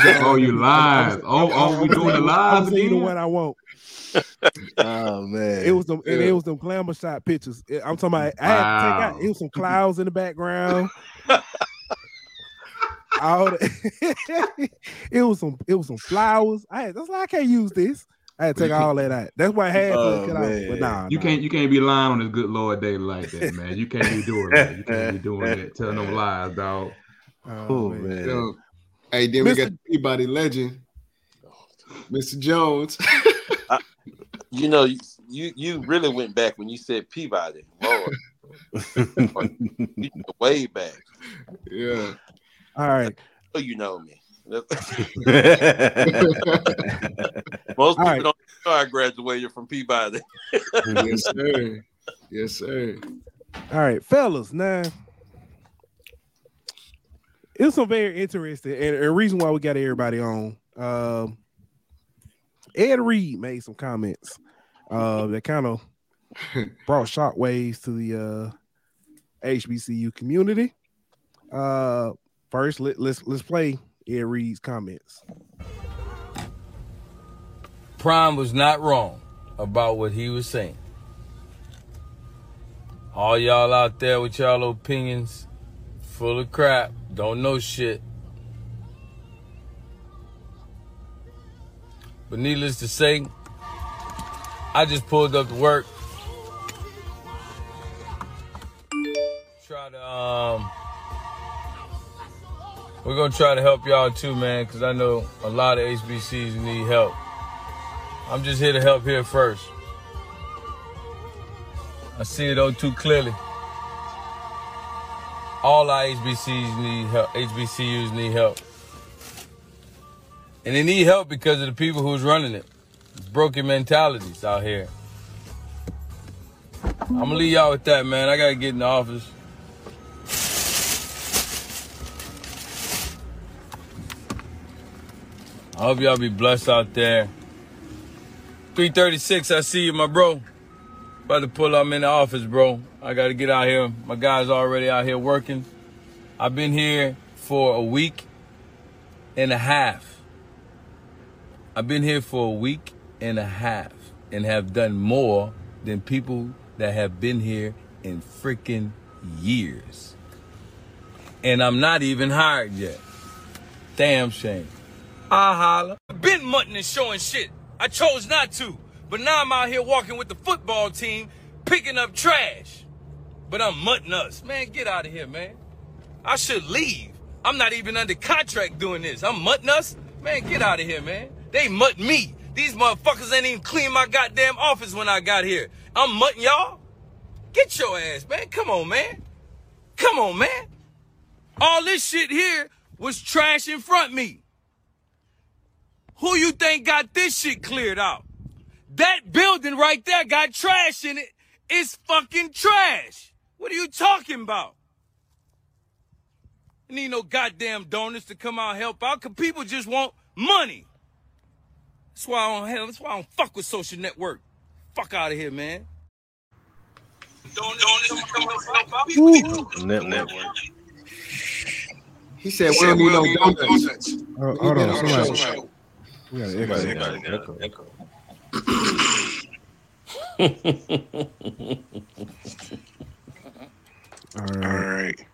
Said, you lies. We doing the lies again? I'm seeing what I want. Oh, man. It was them glamour shot pictures. I'm talking about, I had to take out, it was some clouds in the background. It was some flowers. That's why I can't use this. I had to take all that out. That's why I had to cut out. But you can't be lying on this good Lord day like that, man. You can't be doing that. You can't be doing that. Tell no lies, dog. Oh, man. So, hey, then we got the Peabody legend, Mr. Jones. You know, you really went back when you said Peabody. Lord, you way back. Yeah. All right. Oh, you know me. Most people don't know I graduated from Peabody. Yes, sir. Yes, sir. All right, fellas. Now, it's some very interesting and a reason why we got everybody on. Ed Reed made some comments that kind of brought shockwaves to the HBCU community. First, let's play Ed Reed's comments. Prime was not wrong about what he was saying. All y'all out there with y'all opinions, full of crap, don't know shit. But needless to say, I just pulled up to work. We're gonna try to help y'all too, man, because I know a lot of HBCs need help. I'm just here to help here first. I see it all too clearly. All our HBCUs need help. And they need help because of the people who's running it. It's broken mentalities out here. I'm going to leave y'all with that, man. I got to get in the office. I hope y'all be blessed out there. 3:36, I see you, my bro. About to pull up in the office, bro. I got to get out here. My guy's already out here working. I've been here for a week and a half. And have done more than people that have been here in freaking years. And I'm not even hired yet. Damn shame. I holla. I've been mutting and showing shit. I chose not to. But now I'm out here walking with the football team, picking up trash. But I'm mutting us. Man, get out of here, man. I should leave. I'm not even under contract doing this. I'm mutting us? Man, get out of here, man. They mutt me. These motherfuckers ain't even clean my goddamn office when I got here. I'm mutting y'all? Get your ass, man. Come on, man. Come on, man. All this shit here was trash in front of me. Who you think got this shit cleared out? That building right there got trash in it. It's fucking trash. What are you talking about? You need no goddamn donors to come out and help out because people just want money. That's why I don't fuck with social network. Fuck out of here, man. Network. He said we don't need no donuts. Hold on, somebody. We got an echo. All right.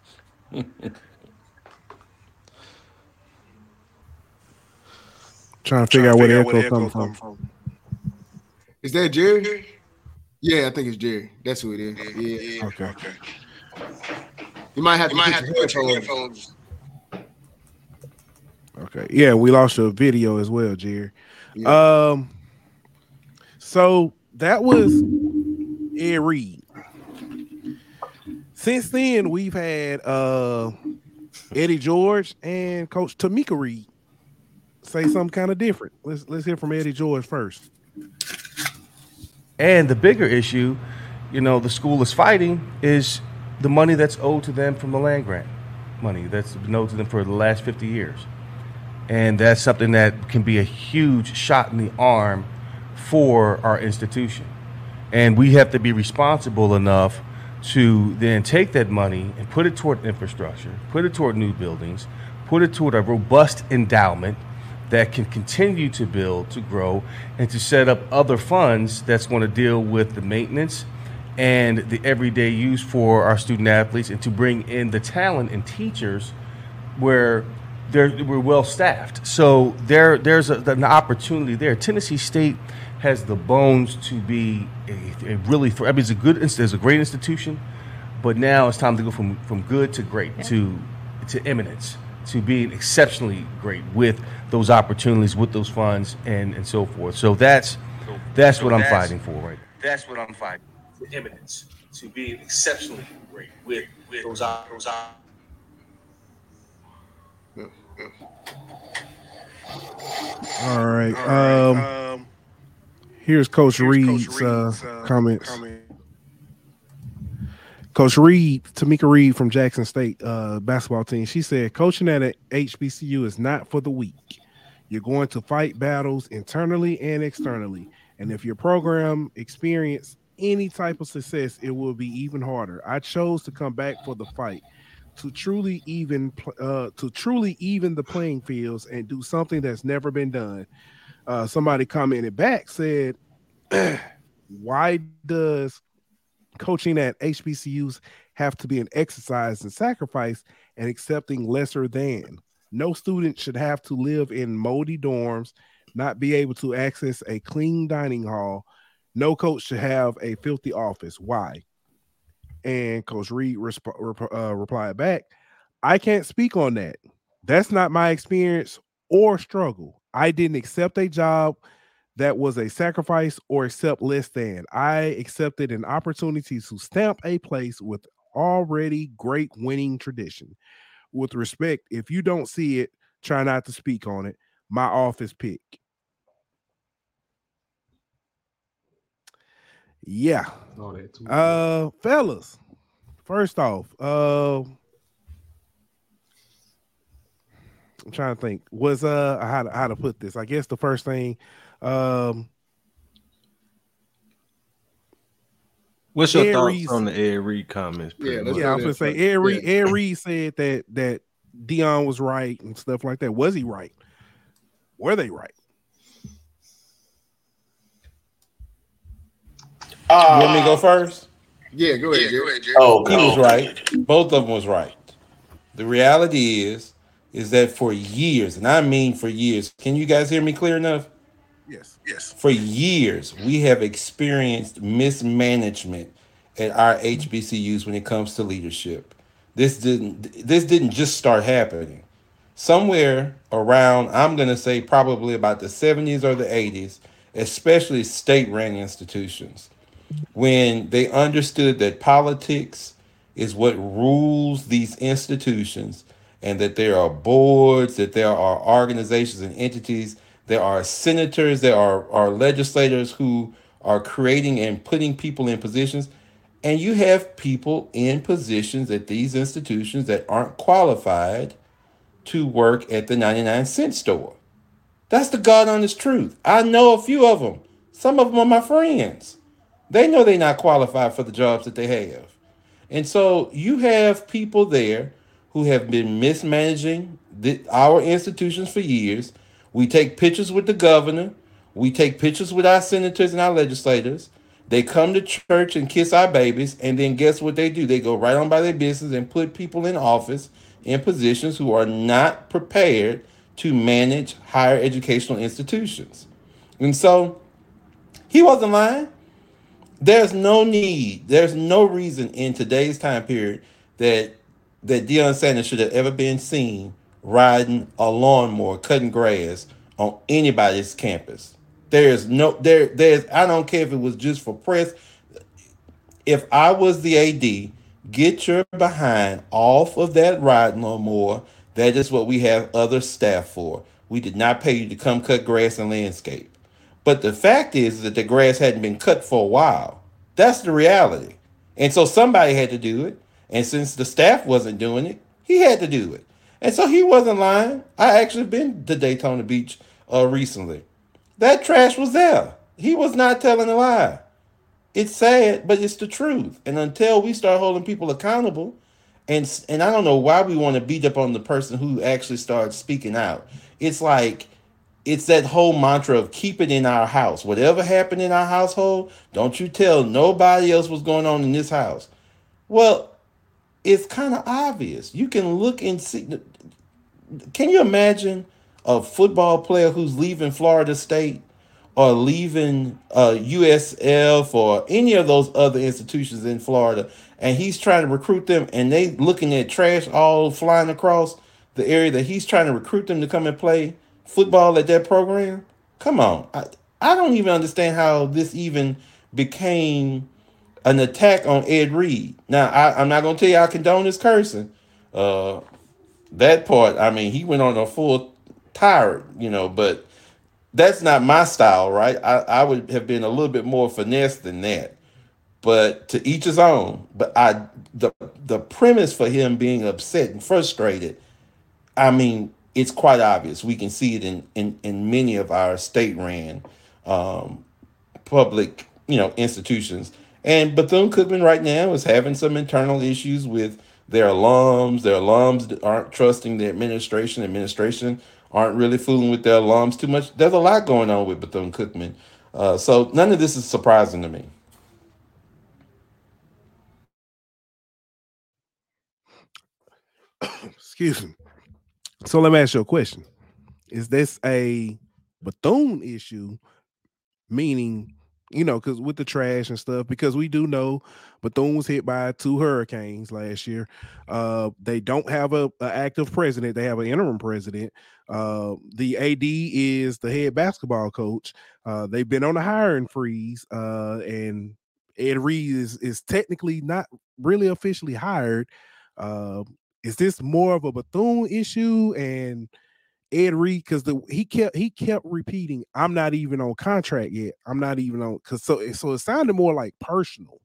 Trying to figure out where the echo comes from. Is that Jerry? Yeah, I think it's Jerry. That's who it is. Yeah. Okay. You might have to put your headphones. Okay. Yeah, we lost your video as well, Jerry. Yeah. So that was Ed Reed. Since then, we've had Eddie George and Coach Tamika Reed say something kind of different. Let's hear from Eddie George first. And the bigger issue, the school is fighting is the money that's owed to them from the land grant money that's been owed to them for the last 50 years. And that's something that can be a huge shot in the arm for our institution. And we have to be responsible enough to then take that money and put it toward infrastructure, put it toward new buildings, put it toward a robust endowment that can continue to build, to grow, and to set up other funds that's going to deal with the maintenance and the everyday use for our student athletes and to bring in the talent and teachers where we're well staffed. So there's an opportunity there. Tennessee State has the bones to be a great institution, but now it's time to go from good to great, to eminence, to being exceptionally great with those opportunities, with those funds, and so forth. So that's what I'm fighting for right now. That's what I'm fighting for, to eminence, to be exceptionally great with those opportunities. All right. Here's Coach Reed's comments. Coach Reed, Tamika Reed from Jackson State basketball team, she said, coaching at an HBCU is not for the weak. You're going to fight battles internally and externally. And if your program experiences any type of success, it will be even harder. I chose to come back for the fight. To truly even the playing fields and do something that's never been done. Somebody commented back, said, why does coaching at HBCUs have to be an exercise and sacrifice and accepting lesser than? No student should have to live in moldy dorms, not be able to access a clean dining hall. No coach should have a filthy office. Why? And Coach Reed replied back, I can't speak on that. That's not my experience or struggle. I didn't accept a job that was a sacrifice or accept less than. I accepted an opportunity to stamp a place with already great winning tradition. With respect, if you don't see it, try not to speak on it. My office pick. Yeah. Fellas, first off, I'm trying to think. Was how to put this? I guess the first thing. What's your thoughts on the Ed Reed comments? Yeah, I was gonna say Ed Reed said that Deion was right and stuff like that. Was he right? Were they right? You want me to go first? Yeah, go ahead. Yeah, go ahead. Oh, he was right. Both of them was right. The reality is that for years, and I mean for years, can you guys hear me clear enough? Yes. For years, we have experienced mismanagement at our HBCUs when it comes to leadership. This didn't just start happening. Somewhere around, I'm going to say probably about the 70s or the 80s, especially state-run institutions, when they understood that politics is what rules these institutions and that there are boards, that there are organizations and entities, there are senators, there are legislators who are creating and putting people in positions. And you have people in positions at these institutions that aren't qualified to work at the 99-cent store. That's the God-honest truth. I know a few of them. Some of them are my friends. They know they're not qualified for the jobs that they have. And so you have people there who have been mismanaging our institutions for years. We take pictures with the governor. We take pictures with our senators and our legislators. They come to church and kiss our babies. And then guess what they do? They go right on by their business and put people in office in positions who are not prepared to manage higher educational institutions. And so he wasn't lying. There's no need. There's no reason in today's time period that Deion Sanders should have ever been seen riding a lawnmower, cutting grass on anybody's campus. There's I don't care if it was just for press. If I was the AD, get your behind off of that riding lawnmower. That is what we have other staff for. We did not pay you to come cut grass and landscape. But the fact is that the grass hadn't been cut for a while. That's the reality. And so somebody had to do it. And since the staff wasn't doing it, he had to do it. And so he wasn't lying. I actually been to Daytona Beach recently. That trash was there. He was not telling a lie. It's sad, but it's the truth. And until we start holding people accountable, and I don't know why we want to beat up on the person who actually starts speaking out. It's like, it's that whole mantra of keep it in our house. Whatever happened in our household, don't you tell nobody else what's going on in this house. Well, it's kind of obvious. You can look and see. Can you imagine a football player who's leaving Florida State or leaving USF or any of those other institutions in Florida, and he's trying to recruit them, and they looking at trash all flying across the area that he's trying to recruit them to come and play football at that program? Come on. I don't even understand how this even became an attack on Ed Reed. Now, I'm not going to tell you I condone his cursing. That part, I mean, he went on a full tirade, but that's not my style, right? I would have been a little bit more finesse than that. But to each his own. But the premise for him being upset and frustrated, I mean, it's quite obvious. We can see it in many of our state-ran public, institutions. And Bethune-Cookman right now is having some internal issues with their alums. Their alums aren't trusting the administration. Administration aren't really fooling with their alums too much. There's a lot going on with Bethune-Cookman. So none of this is surprising to me. Excuse me. So let me ask you a question. Is this a Bethune issue, meaning because with the trash and stuff, because we do know Bethune was hit by 2 hurricanes last year. They don't have an active president. They have an interim president. The AD is the head basketball coach. They've been on a hiring freeze, and Ed Reed is technically not really officially hired. Is this more of a Bethune issue and Ed Reed? Because he kept repeating, "I'm not even on contract yet. I'm not even on." Because so it sounded more like personal.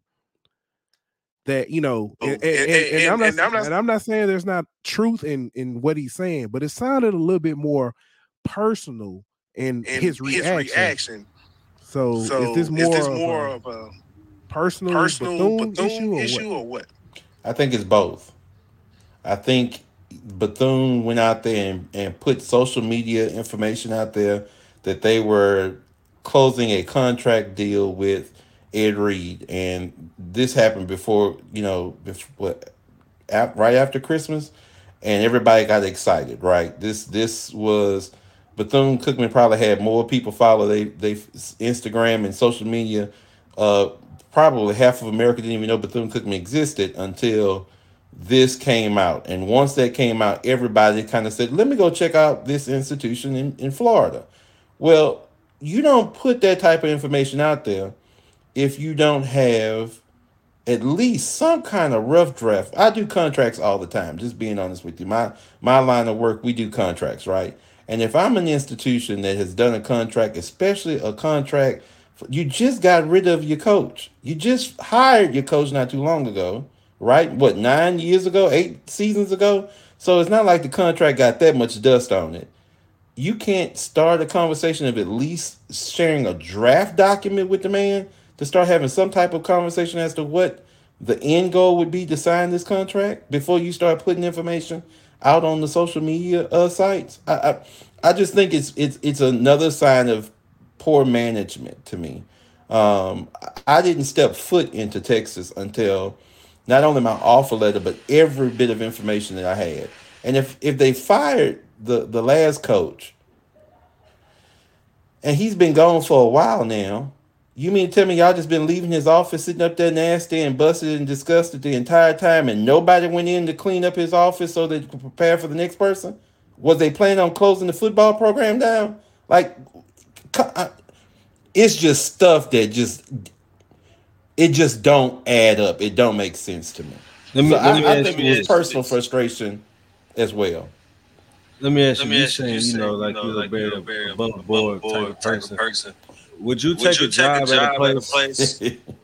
That, you know, and I'm not saying there's not truth in what he's saying, but it sounded a little bit more personal in his reaction. So is this more of a personal Bethune issue or what? I think it's both. I think Bethune went out there and put social media information out there that they were closing a contract deal with Ed Reed, and this happened right after Christmas, and everybody got excited, right? This was Bethune-Cookman probably had more people follow they Instagram and social media. Probably half of America didn't even know Bethune-Cookman existed until this came out, and once that came out, everybody kind of said, "Let me go check out this institution in Florida." Well, you don't put that type of information out there if you don't have at least some kind of rough draft. I do contracts all the time, just being honest with you. My line of work, we do contracts, right? And if I'm an institution that has done a contract, especially a contract, you just got rid of your coach. You just hired your coach not too long ago, right? What, 9 years ago, 8 seasons ago? So it's not like the contract got that much dust on it. You can't start a conversation of at least sharing a draft document with the man to start having some type of conversation as to what the end goal would be to sign this contract before you start putting information out on the social media sites. I just think it's another sign of poor management to me. I didn't step foot into Texas until not only my offer letter, but every bit of information that I had. And if they fired the last coach, and he's been gone for a while now, you mean tell me y'all just been leaving his office sitting up there nasty and busted and disgusted the entire time, and nobody went in to clean up his office so they could prepare for the next person? Was they planning on closing the football program down? Like, it's just stuff that just don't add up. It don't make sense to me. I think it was personal frustration as well. Let me ask you, you're saying, like, you're a above board type of person. Would you take a job at a place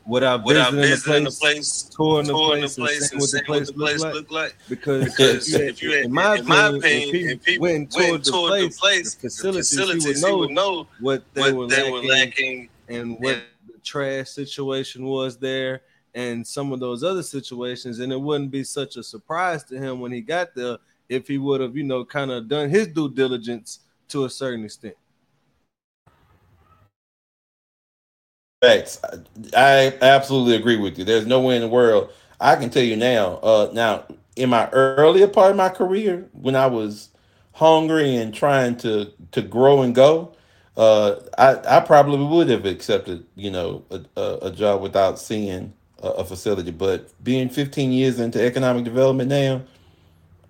without visiting the place, touring the place, and seeing what the place look like? Because if you, in my opinion, if people went and toured the place, the facilities, you would know what they were lacking and what the trash situation was there and some of those other situations. And it wouldn't be such a surprise to him when he got there if he would have, kind of done his due diligence to a certain extent. Facts. I absolutely agree with you. There's no way in the world. I can tell you now. Now, in my earlier part of my career, when I was hungry and trying to grow and go, I probably would have accepted, a job without seeing a facility. But being 15 years into economic development now,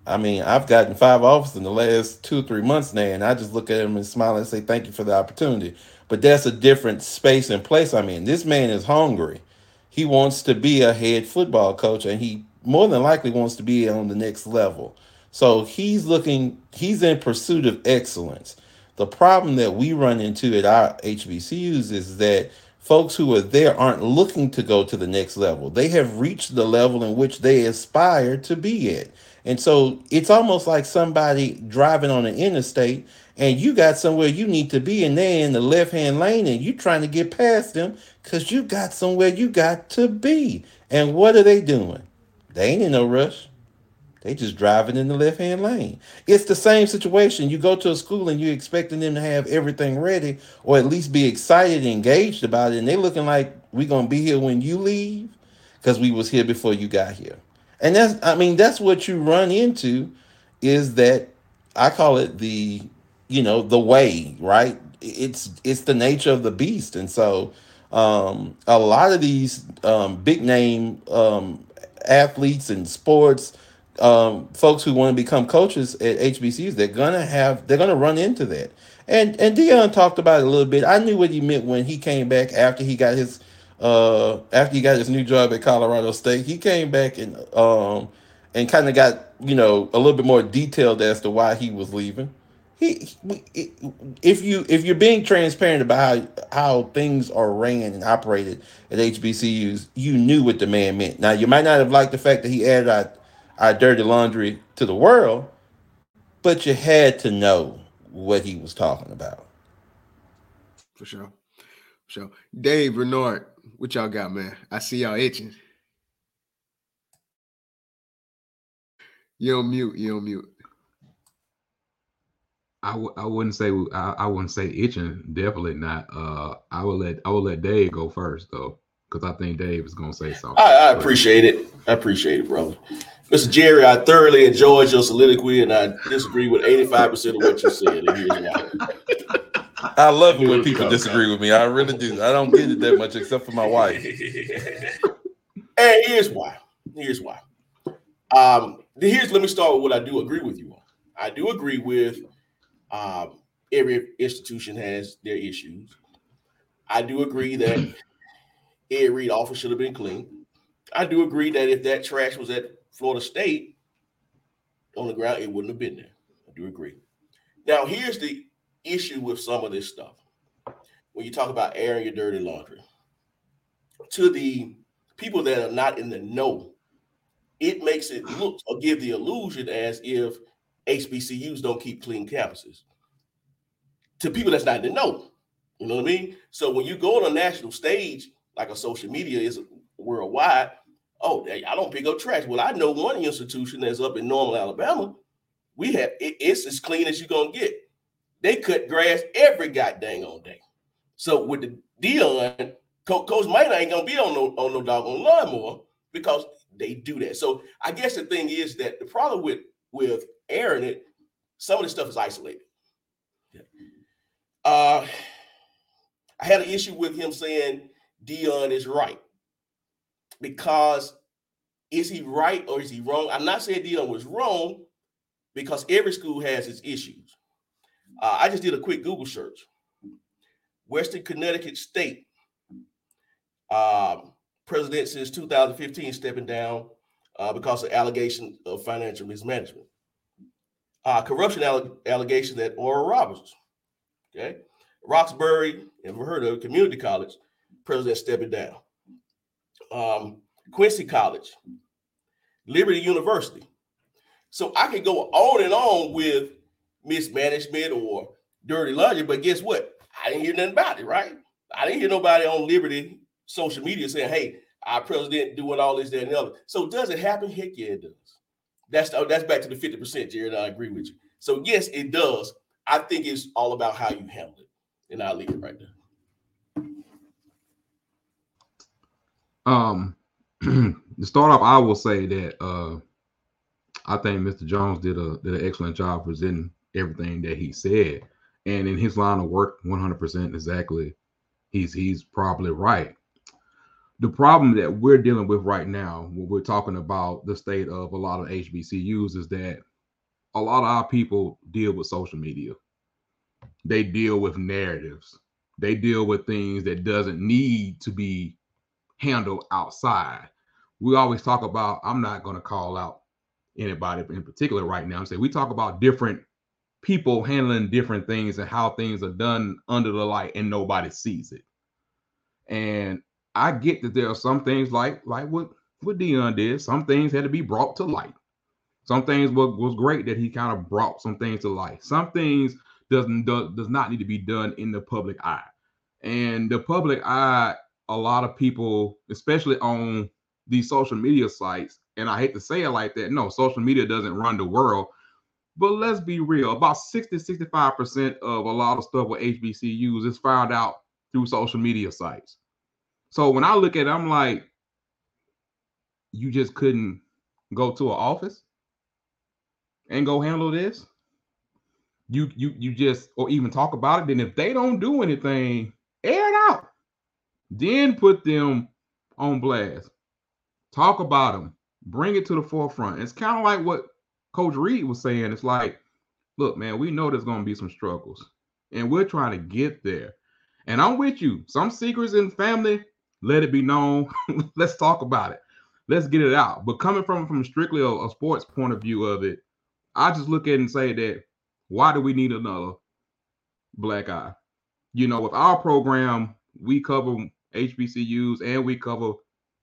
I mean, I've gotten 5 offers in the last 2 or 3 months now, and I just look at them and smile and say, "Thank you for the opportunity." But that's a different space and place. I mean, this man is hungry. He wants to be a head football coach, and he more than likely wants to be on the next level. So he's in pursuit of excellence. The problem that we run into at our HBCUs is that folks who are there aren't looking to go to the next level. They have reached the level in which they aspire to be at. And so it's almost like somebody driving on an interstate, and you got somewhere you need to be, and they're in the left-hand lane, and you're trying to get past them because you got somewhere you got to be. And what are they doing? They ain't in no rush. They just driving in the left-hand lane. It's the same situation. You go to a school, and you're expecting them to have everything ready or at least be excited and engaged about it, and they're looking like, "We're going to be here when you leave because we was here before you got here." And that's what you run into, is that I call it the... the way, right? It's the nature of the beast. And so a lot of these big name athletes and sports folks who want to become coaches at HBCUs, they're gonna run into that. And Deion talked about it a little bit. I knew what he meant when he came back after he got his after he got his new job at Colorado State, he came back and kind of got, you know, a little bit more detailed as to why he was leaving. If you're being transparent about how things are ran and operated at HBCUs, you knew what the man meant. Now, you might not have liked the fact that he added our dirty laundry to the world, but you had to know what he was talking about. For sure. So, Dave, Renaud, what y'all got, man? I see y'all itching. You're on mute. I wouldn't say itching. Definitely not. I will let Dave go first though, because I think Dave is gonna say something. I appreciate it. I appreciate it, brother. Mr. Jerry, I thoroughly enjoyed your soliloquy, and I disagree with 85% of what you said. And here's why. I love it when people disagree with me. I really do. I don't get it that much, except for my wife. And here's why. Let me start with what I do agree with you on. I do agree with every institution has their issues. I do agree that Ed Reed office should have been clean. I do agree that if that trash was at Florida State on the ground, it wouldn't have been there. I do agree. Now, here's the issue with some of this stuff. When you talk about airing your dirty laundry, to the people that are not in the know, it makes it look or give the illusion as if HBCUs don't keep clean campuses. To people that's not in the know, you know what I mean? So when you go on a national stage, like a social media is worldwide, oh, I don't pick up trash. Well, I know one institution that's up in Normal, Alabama. We have it's as clean as you're going to get. They cut grass every goddamn all day. So with the Deion, Coach Mike ain't going to be on no doggone lawnmower because they do that. So I guess the thing is that the problem with airing it, some of the stuff is isolated. Yeah. I had an issue with him saying Deion is right, because is he right or is he wrong? I'm not saying Deion was wrong, because every school has its issues. I just did a quick Google search. Western Connecticut State, president since 2015, stepping down because of allegations of financial mismanagement. Corruption allegations at Oral Roberts. Okay. Roxbury, never heard of it, Community College, president stepping down. Quincy College, Liberty University. So I could go on and on with mismanagement or dirty laundry, but guess what? I didn't hear nothing about it, right? I didn't hear nobody on Liberty social media saying, hey, our president doing all this, that, and the other. So does it happen? Heck yeah, it does. That's back to the 50%, Jared. I agree with you. So yes, it does. I think it's all about how you handle it. And I'll leave it right there. To start off, I will say that I think Mr. Jones did an excellent job presenting everything that he said, and in his line of work, 100% exactly, he's probably right. The problem that we're dealing with right now, when we're talking about the state of a lot of HBCUs, is that a lot of our people deal with social media. They deal with narratives. They deal with things that doesn't need to be handled outside. We always talk about, I'm not going to call out anybody in particular right now. I'm saying we talk about different people handling different things and how things are done under the light, and nobody sees it. And I get that there are some things like what Deion did. Some things had to be brought to light. Some things was great that he kind of brought some things to light. Some things does not need to be done in the public eye. And the public eye, a lot of people, especially on these social media sites, and I hate to say it like that, no, social media doesn't run the world. But let's be real, about 60-65% of a lot of stuff with HBCUs is found out through social media sites. So when I look at it, I'm like, you just couldn't go to an office and go handle this? You just, or even talk about it. Then if they don't do anything, air it out. Then put them on blast. Talk about them. Bring it to the forefront. It's kind of like what Coach Reed was saying. It's like, look, man, we know there's going to be some struggles, and we're trying to get there. And I'm with you. Some secrets in family let it be known. Let's talk about it. Let's get it out. But coming from strictly a sports point of view of it, I just look at it and say that why do we need another black eye? You know, with our program, we cover HBCUs and we cover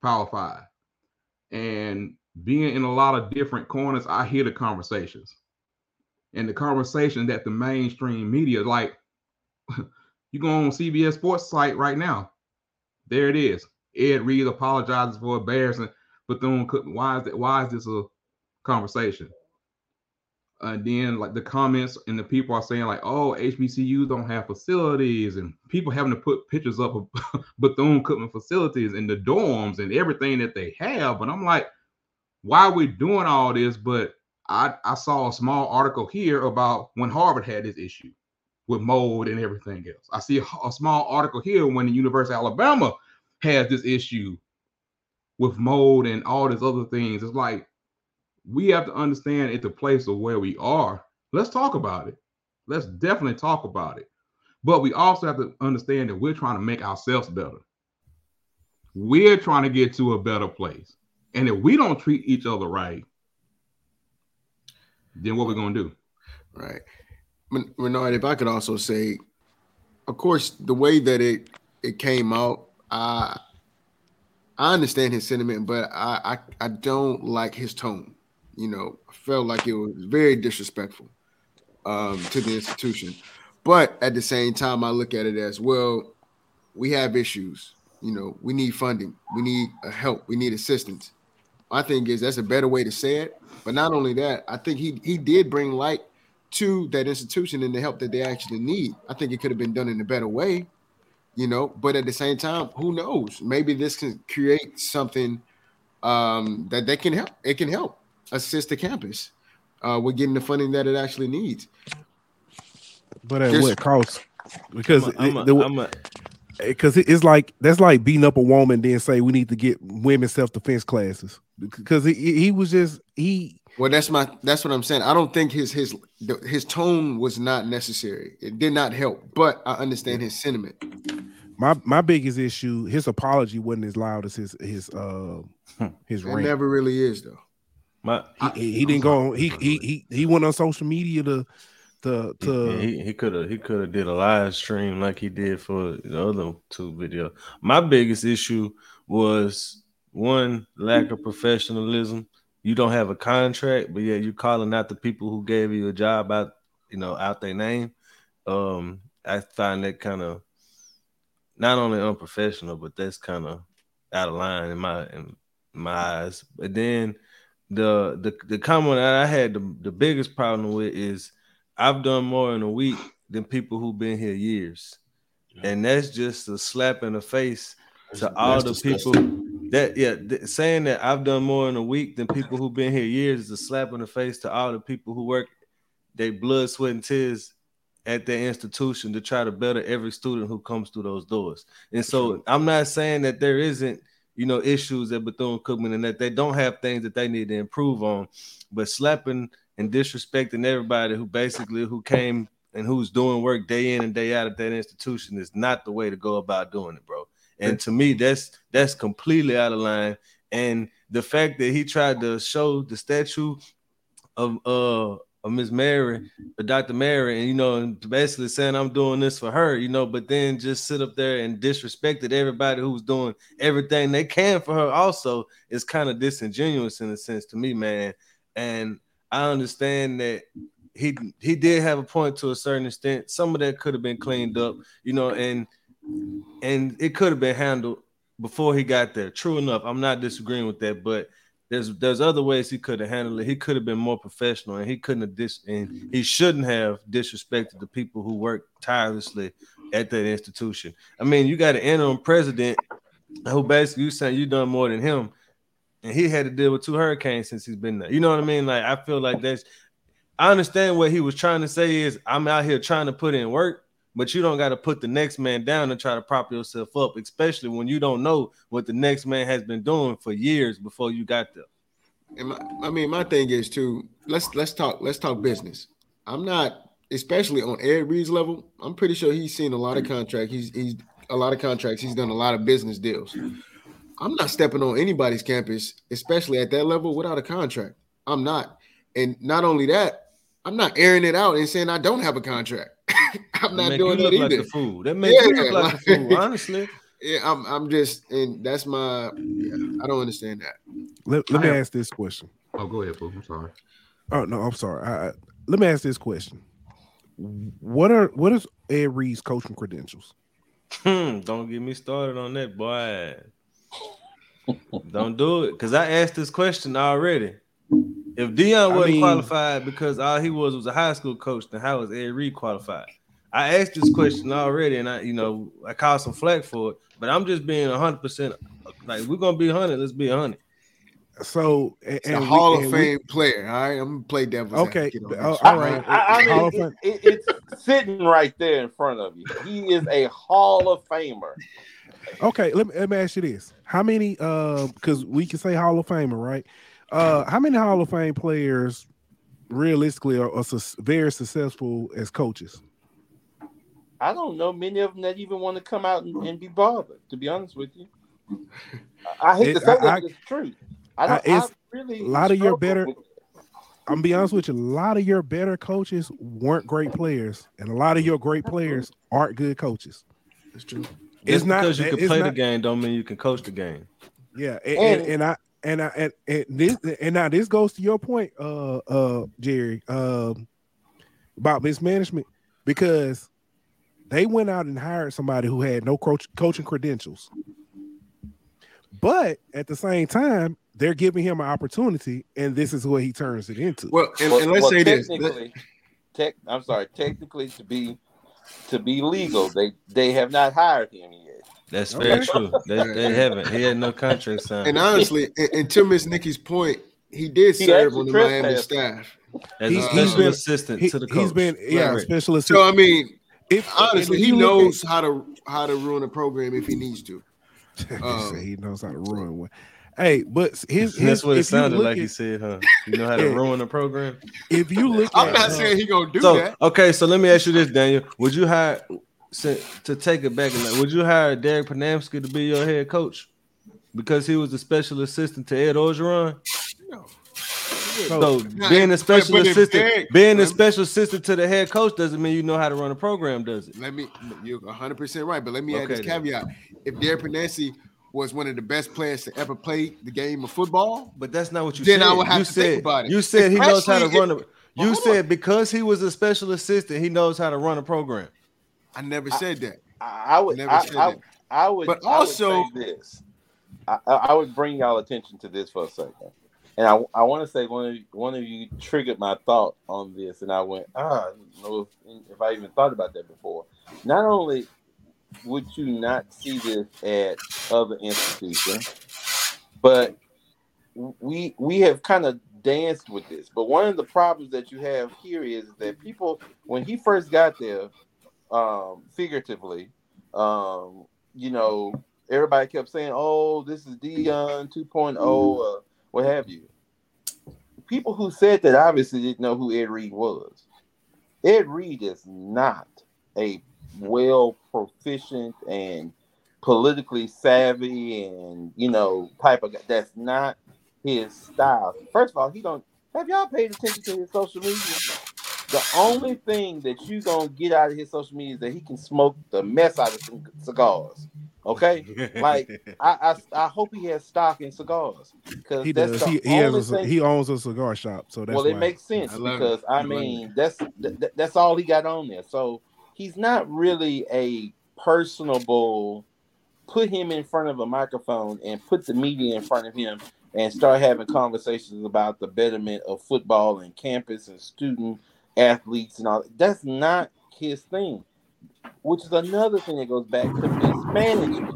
Power Five. And being in a lot of different corners, I hear the conversations. And the conversation that the mainstream media, like, you go on CBS Sports site right now. There it is. Ed Reed apologizes for embarrassing Bethune-Cookman. Why is this a conversation? And then, like, the comments and the people are saying, like, oh, HBCUs don't have facilities, and people having to put pictures up of Bethune-Cookman facilities and the dorms and everything that they have. But I'm like, why are we doing all this? But I saw a small article here about when Harvard had this issue with mold and everything else. I see a small article here when the University of Alabama has this issue with mold and all these other things. It's like, we have to understand it's a place of where we are. Let's talk about it. Let's definitely talk about it. But we also have to understand that we're trying to make ourselves better. We're trying to get to a better place. And if we don't treat each other right, then what are we going to do? Right. Renaud, if I could also say, of course, the way that it came out, I understand his sentiment, but I don't like his tone. You know, I felt like it was very disrespectful to the institution. But at the same time, I look at it as, well, we have issues. You know, we need funding. We need help. We need assistance. I think that's a better way to say it. But not only that, I think he did bring light to that institution and the help that they actually need. I think it could have been done in a better way, you know. But at the same time, who knows? Maybe this can create something that they can help. It can help assist the campus with getting the funding that it actually needs. But at what cost? Because it's like, that's like beating up a woman, then say we need to get women self-defense classes. Because he was just he. Well, that's what I'm saying. I don't think his tone was not necessary. It did not help, but I understand his sentiment. My biggest issue, his apology wasn't as loud as his rant. It never really is though. He didn't go on. He went on social media to he could have did a live stream like he did for the other two videos. My biggest issue was one, lack of professionalism. You don't have a contract, but yeah, you're calling out the people who gave you a job out, you know, out their name. I find that kind of not only unprofessional, but that's kind of out of line in my eyes. But then the comment that I had the biggest problem with is I've done more in a week than people who've been here years. Yeah. And that's just a slap in the face to all the disgusting people. Saying that I've done more in a week than people who've been here years is a slap in the face to all the people who work their blood, sweat, and tears at their institution to try to better every student who comes through those doors. And so I'm not saying that there isn't, you know, issues at Bethune-Cookman and that they don't have things that they need to improve on, but slapping and disrespecting everybody who came and who's doing work day in and day out at that institution is not the way to go about doing it, bro. And to me, that's completely out of line. And the fact that he tried to show the statue of Miss Mary, Dr. Mary, and, you know, and basically saying I'm doing this for her, you know, but then just sit up there and disrespected everybody who's doing everything they can for her also is kind of disingenuous in a sense to me, man. And I understand that he did have a point to a certain extent. Some of that could have been cleaned up, you know, and it could have been handled before he got there. True enough. I'm not disagreeing with that, but there's other ways he could have handled it. He could have been more professional, and he shouldn't have disrespected the people who work tirelessly at that institution. I mean, you got an interim president who basically you saying you done more than him, and he had to deal with 2 hurricanes since he's been there. You know what I mean? Like, I feel like I understand what he was trying to say is I'm out here trying to put in work, but you don't got to put the next man down and try to prop yourself up, especially when you don't know what the next man has been doing for years before you got there. And my thing is too, let's talk business. I'm not, especially on Ed Reed's level, I'm pretty sure he's seen a lot of contracts. He's contracts. He's done a lot of business deals. I'm not stepping on anybody's campus, especially at that level, without a contract. I'm not. And not only that, I'm not airing it out and saying I don't have a contract. I'm not doing that either. That makes you look like a fool, honestly. Yeah, I'm just, and that's my, I don't understand that. Let me ask this question. Oh, go ahead, Pooh. I'm sorry. Oh, no, I'm sorry. Let me ask this question. What is Ed Reed's coaching credentials? Don't get me started on that, boy. Don't do it, because I asked this question already. If Deion wasn't qualified because all he was a high school coach, then how was Ed Reed qualified? I asked this question already, and I caught some flack for it, but I'm just being 100%. Like, we're going to be 100. Let's be 100. So, a Hall of Fame player. All right, I'm going to play devil's advocate. Okay. All right. I mean, it's sitting right there in front of you. He is a Hall of Famer. Okay. Let me ask you this. How many, because we can say Hall of Famer, right? How many Hall of Fame players realistically are very successful as coaches? I don't know many of them that even want to come out and be bothered, to be honest with you. I hate to say that, it's true. I'm be honest with you, a lot of your better coaches weren't great players, and a lot of your great players aren't good coaches. That's true. It's not because you can play the game don't mean you can coach the game. Yeah, and now this goes to your point, Jerry, about mismanagement, because they went out and hired somebody who had no coaching credentials. But at the same time, they're giving him an opportunity, and this is what he turns it into. Well, let's say this. Technically, to be legal, they have not hired him yet. That's very true. They haven't. He had no contract signed. And honestly, and to Miss Nikki's point, he did serve on the Miami staff. As a special assistant to the coach. He's been special assistant. So, I mean, honestly, he knows how to ruin a program if he needs to. He knows how to ruin one. Hey, but that's what it sounded like he said, huh? You know how to ruin a program? If you look, I'm not saying he gonna do that. Okay, so let me ask you this, Daniel. Would you hire would you hire Derek Panamsky to be your head coach because he was a special assistant to Ed Orgeron? No. So being a special assistant to the head coach doesn't mean you know how to run a program, does it? You're 100% right, but let me add this caveat. If Darren Panamsky was one of the best players to ever play the game of football, but that's not what you said. Then I would have to think about it. You said he knows how to run you said because he was a special assistant, he knows how to run a program. I never said that. I would bring y'all attention to this for a second. And I want to say one of you triggered my thought on this, and I went, I don't know if I even thought about that before. Not only would you not see this at other institutions, but we have kind of danced with this. But one of the problems that you have here is that people, when he first got there, figuratively, everybody kept saying, oh, this is Deion 2.0, what have you. People who said that obviously didn't know who Ed Reed was. Ed Reed is not a proficient and politically savvy and, type of guy. That's not his style. First of all, have y'all paid attention to his social media? The only thing that you gonna get out of his social media is that he can smoke the mess out of some cigars. Okay, like I hope he has stock in cigars because he does. He owns a cigar shop, so that's it makes sense because that's all he got on there. So he's not really a personable. Put him in front of a microphone and put the media in front of him and start having conversations about the betterment of football and campus and student athletes and all. That's not his thing. Which is another thing that goes back to mismanagement.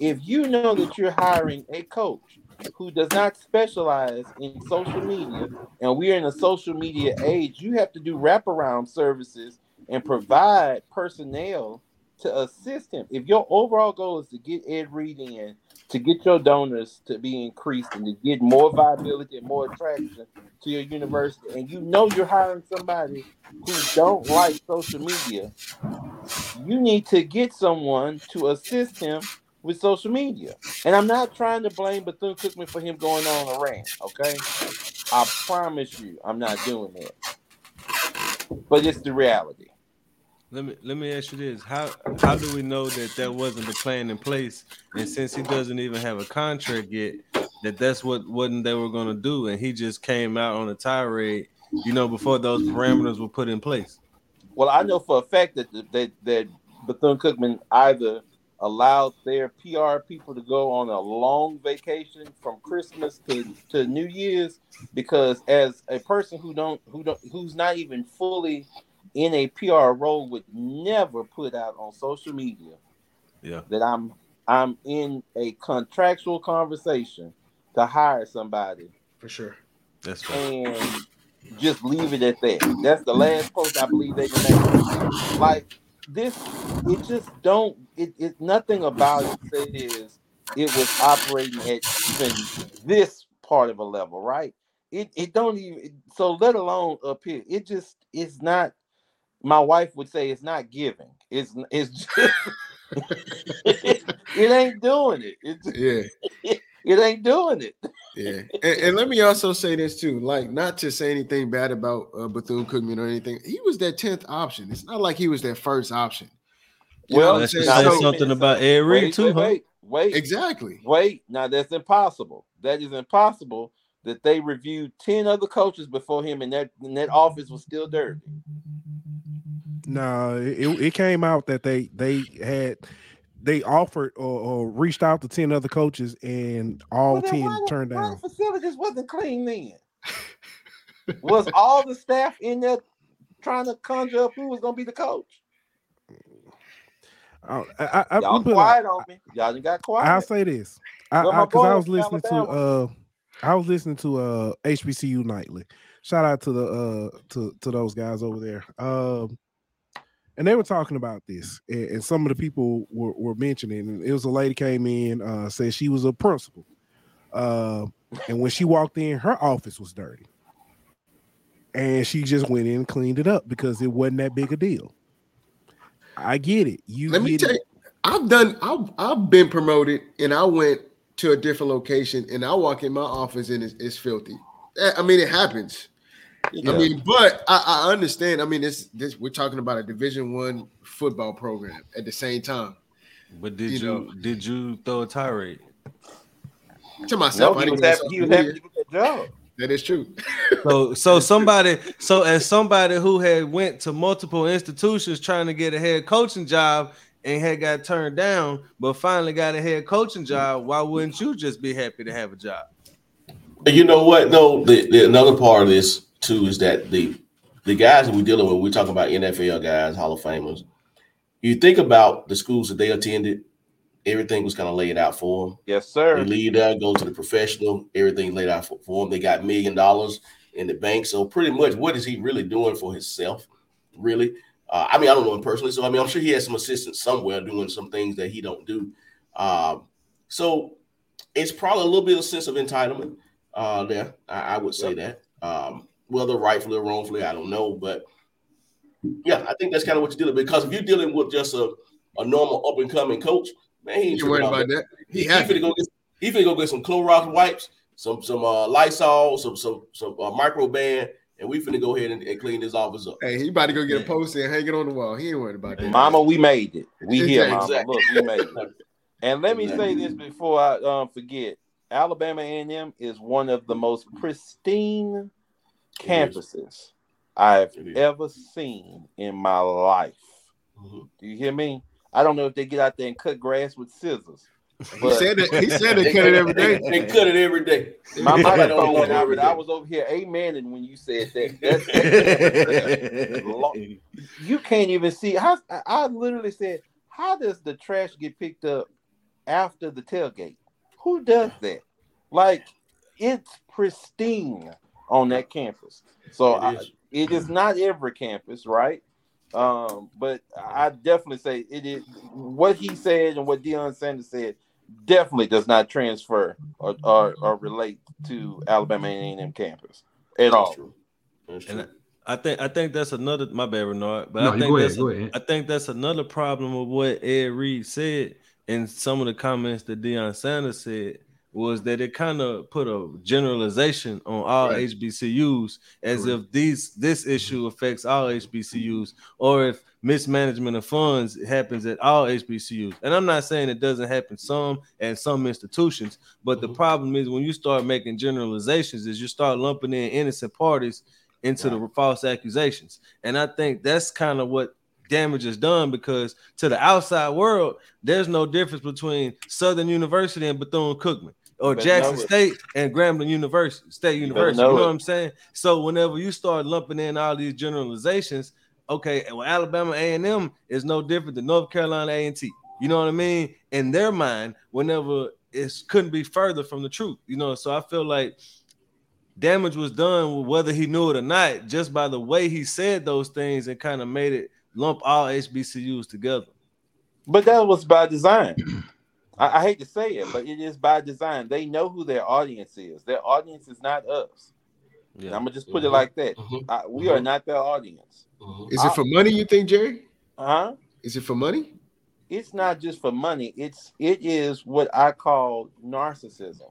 If you know that you're hiring a coach who does not specialize in social media, and we are in a social media age, you have to do wraparound services and provide personnel to assist him. If your overall goal is to get Ed Reed in, to get your donors to be increased and to get more viability and more attraction to your university, and you know you're hiring somebody who don't like social media, you need to get someone to assist him with social media. And I'm not trying to blame Bethune-Cookman for him going on a rant, okay? I promise you I'm not doing that. But it's the reality. Let me ask you this. How do we know that that wasn't the plan in place? And since he doesn't even have a contract yet, that's what they were going to do, and he just came out on a tirade, you know, before those parameters were put in place? Well, I know for a fact that Bethune-Cookman either allowed their PR people to go on a long vacation from Christmas to New Year's, because as a person who's not even fully in a PR role would never put out on social media that I'm in a contractual conversation to hire somebody. For sure. That's right. And just leave it at that. That's the last post I believe they can make. Like, this, it just don't, it's nothing about it that is, it was operating at even this part of a level, right? It don't even, so let alone up here, it just, it's not, my wife would say it's not giving. It's just, it ain't doing it. It's just, it ain't doing it. Yeah. And let me also say this too, like, not to say anything bad about Bethune-Cookman or anything. He was that 10th option. It's not like he was that first option. You well, that's something about Ed Reed too, huh? Wait. Exactly. Wait. Now that's impossible. That is impossible that they reviewed 10 other coaches before him and that office was still dirty. No, it came out that they offered or reached out to 10 other coaches, and all 10 turned down. The facilities wasn't clean then. Was all the staff in there trying to conjure up who was going to be the coach? Y'all quiet on me. Y'all done got quiet. I'll say this, because I was listening to HBCU Nightly. Shout out to the to those guys over there. And they were talking about this, and some of the people were mentioning, and it was a lady came in, said she was a principal. And when she walked in, her office was dirty. And she just went in and cleaned it up because it wasn't that big a deal. I get it. I've been promoted, and I went to a different location, and I walk in my office and it's filthy. I mean, it happens. Yeah. I mean, but I understand. I mean, this we're talking about a Division I football program at the same time. But did you throw a tirade? To myself, no, he was happy to get that job. That is true. So as somebody who had went to multiple institutions trying to get a head coaching job and had got turned down, but finally got a head coaching job, why wouldn't you just be happy to have a job? You know what? No, the another part of this too is that the guys that we're dealing with, we're talking about NFL guys, Hall of Famers. You think about the schools that they attended, everything was kind of laid out for them. Yes, sir. They leave there, go to the professional, everything laid out for them. They got $1 million in the bank. So pretty much what is he really doing for himself, really? I mean, I don't know him personally. So, I mean, I'm sure he has some assistants somewhere doing some things that he don't do. So it's probably a little bit of sense of entitlement there. I would say that. Whether rightfully or wrongfully, I don't know. But, yeah, I think that's kind of what you're dealing with. Because if you're dealing with just a normal up-and-coming coach, man, he ain't worried about that. He finna go get some Clorox wipes, some Lysol, some Microban, and we finna go ahead and clean this office up. Hey, he about to go get a poster and hang it on the wall. He ain't worried about that. Mama, we made it. We here, Mama. Exactly. Look, we made it. And let me say this before I forget. Alabama A&M is one of the most pristine campuses I've ever seen in my life. Mm-hmm. Do you hear me? I don't know if they get out there and cut grass with scissors. He said they cut it every day. They cut it every day. My microphone went out. I was over here amening when you said that. That's you can't even see. I literally said, how does the trash get picked up after the tailgate? Who does that? Like, it's pristine on that campus. So it is not every campus, right? But I definitely say it is what he said and what Deion Sanders said definitely does not transfer or relate to Alabama A&M campus at all. That's true. That's true. And I think that's another my bad, Renaud, but no, I think that's another problem of what Ed Reed said and some of the comments that Deion Sanders said was that it kind of put a generalization on all right. HBCUs as right. if this issue affects all HBCUs or if mismanagement of funds happens at all HBCUs. And I'm not saying it doesn't happen some at some institutions, but the problem is when you start making generalizations is you start lumping in innocent parties into the false accusations. And I think that's kind of what damage is done because to the outside world, there's no difference between Southern University and Bethune-Cookman. Or Jackson State and Grambling State University. You know what I'm saying? So whenever you start lumping in all these generalizations, okay, well, Alabama A&M is no different than North Carolina A&T. You know what I mean? In their mind, whenever it couldn't be further from the truth. You know, so I feel like damage was done whether he knew it or not just by the way he said those things and kind of made it lump all HBCUs together. But that was by design. I hate to say it, but it is by design. They know who their audience is. Their audience is not us. Yeah. And I'm going to just put it like that. We are not their audience. Is it for money, you think, Jerry? Huh? Is it for money? It's not just for money. It is what I call narcissism.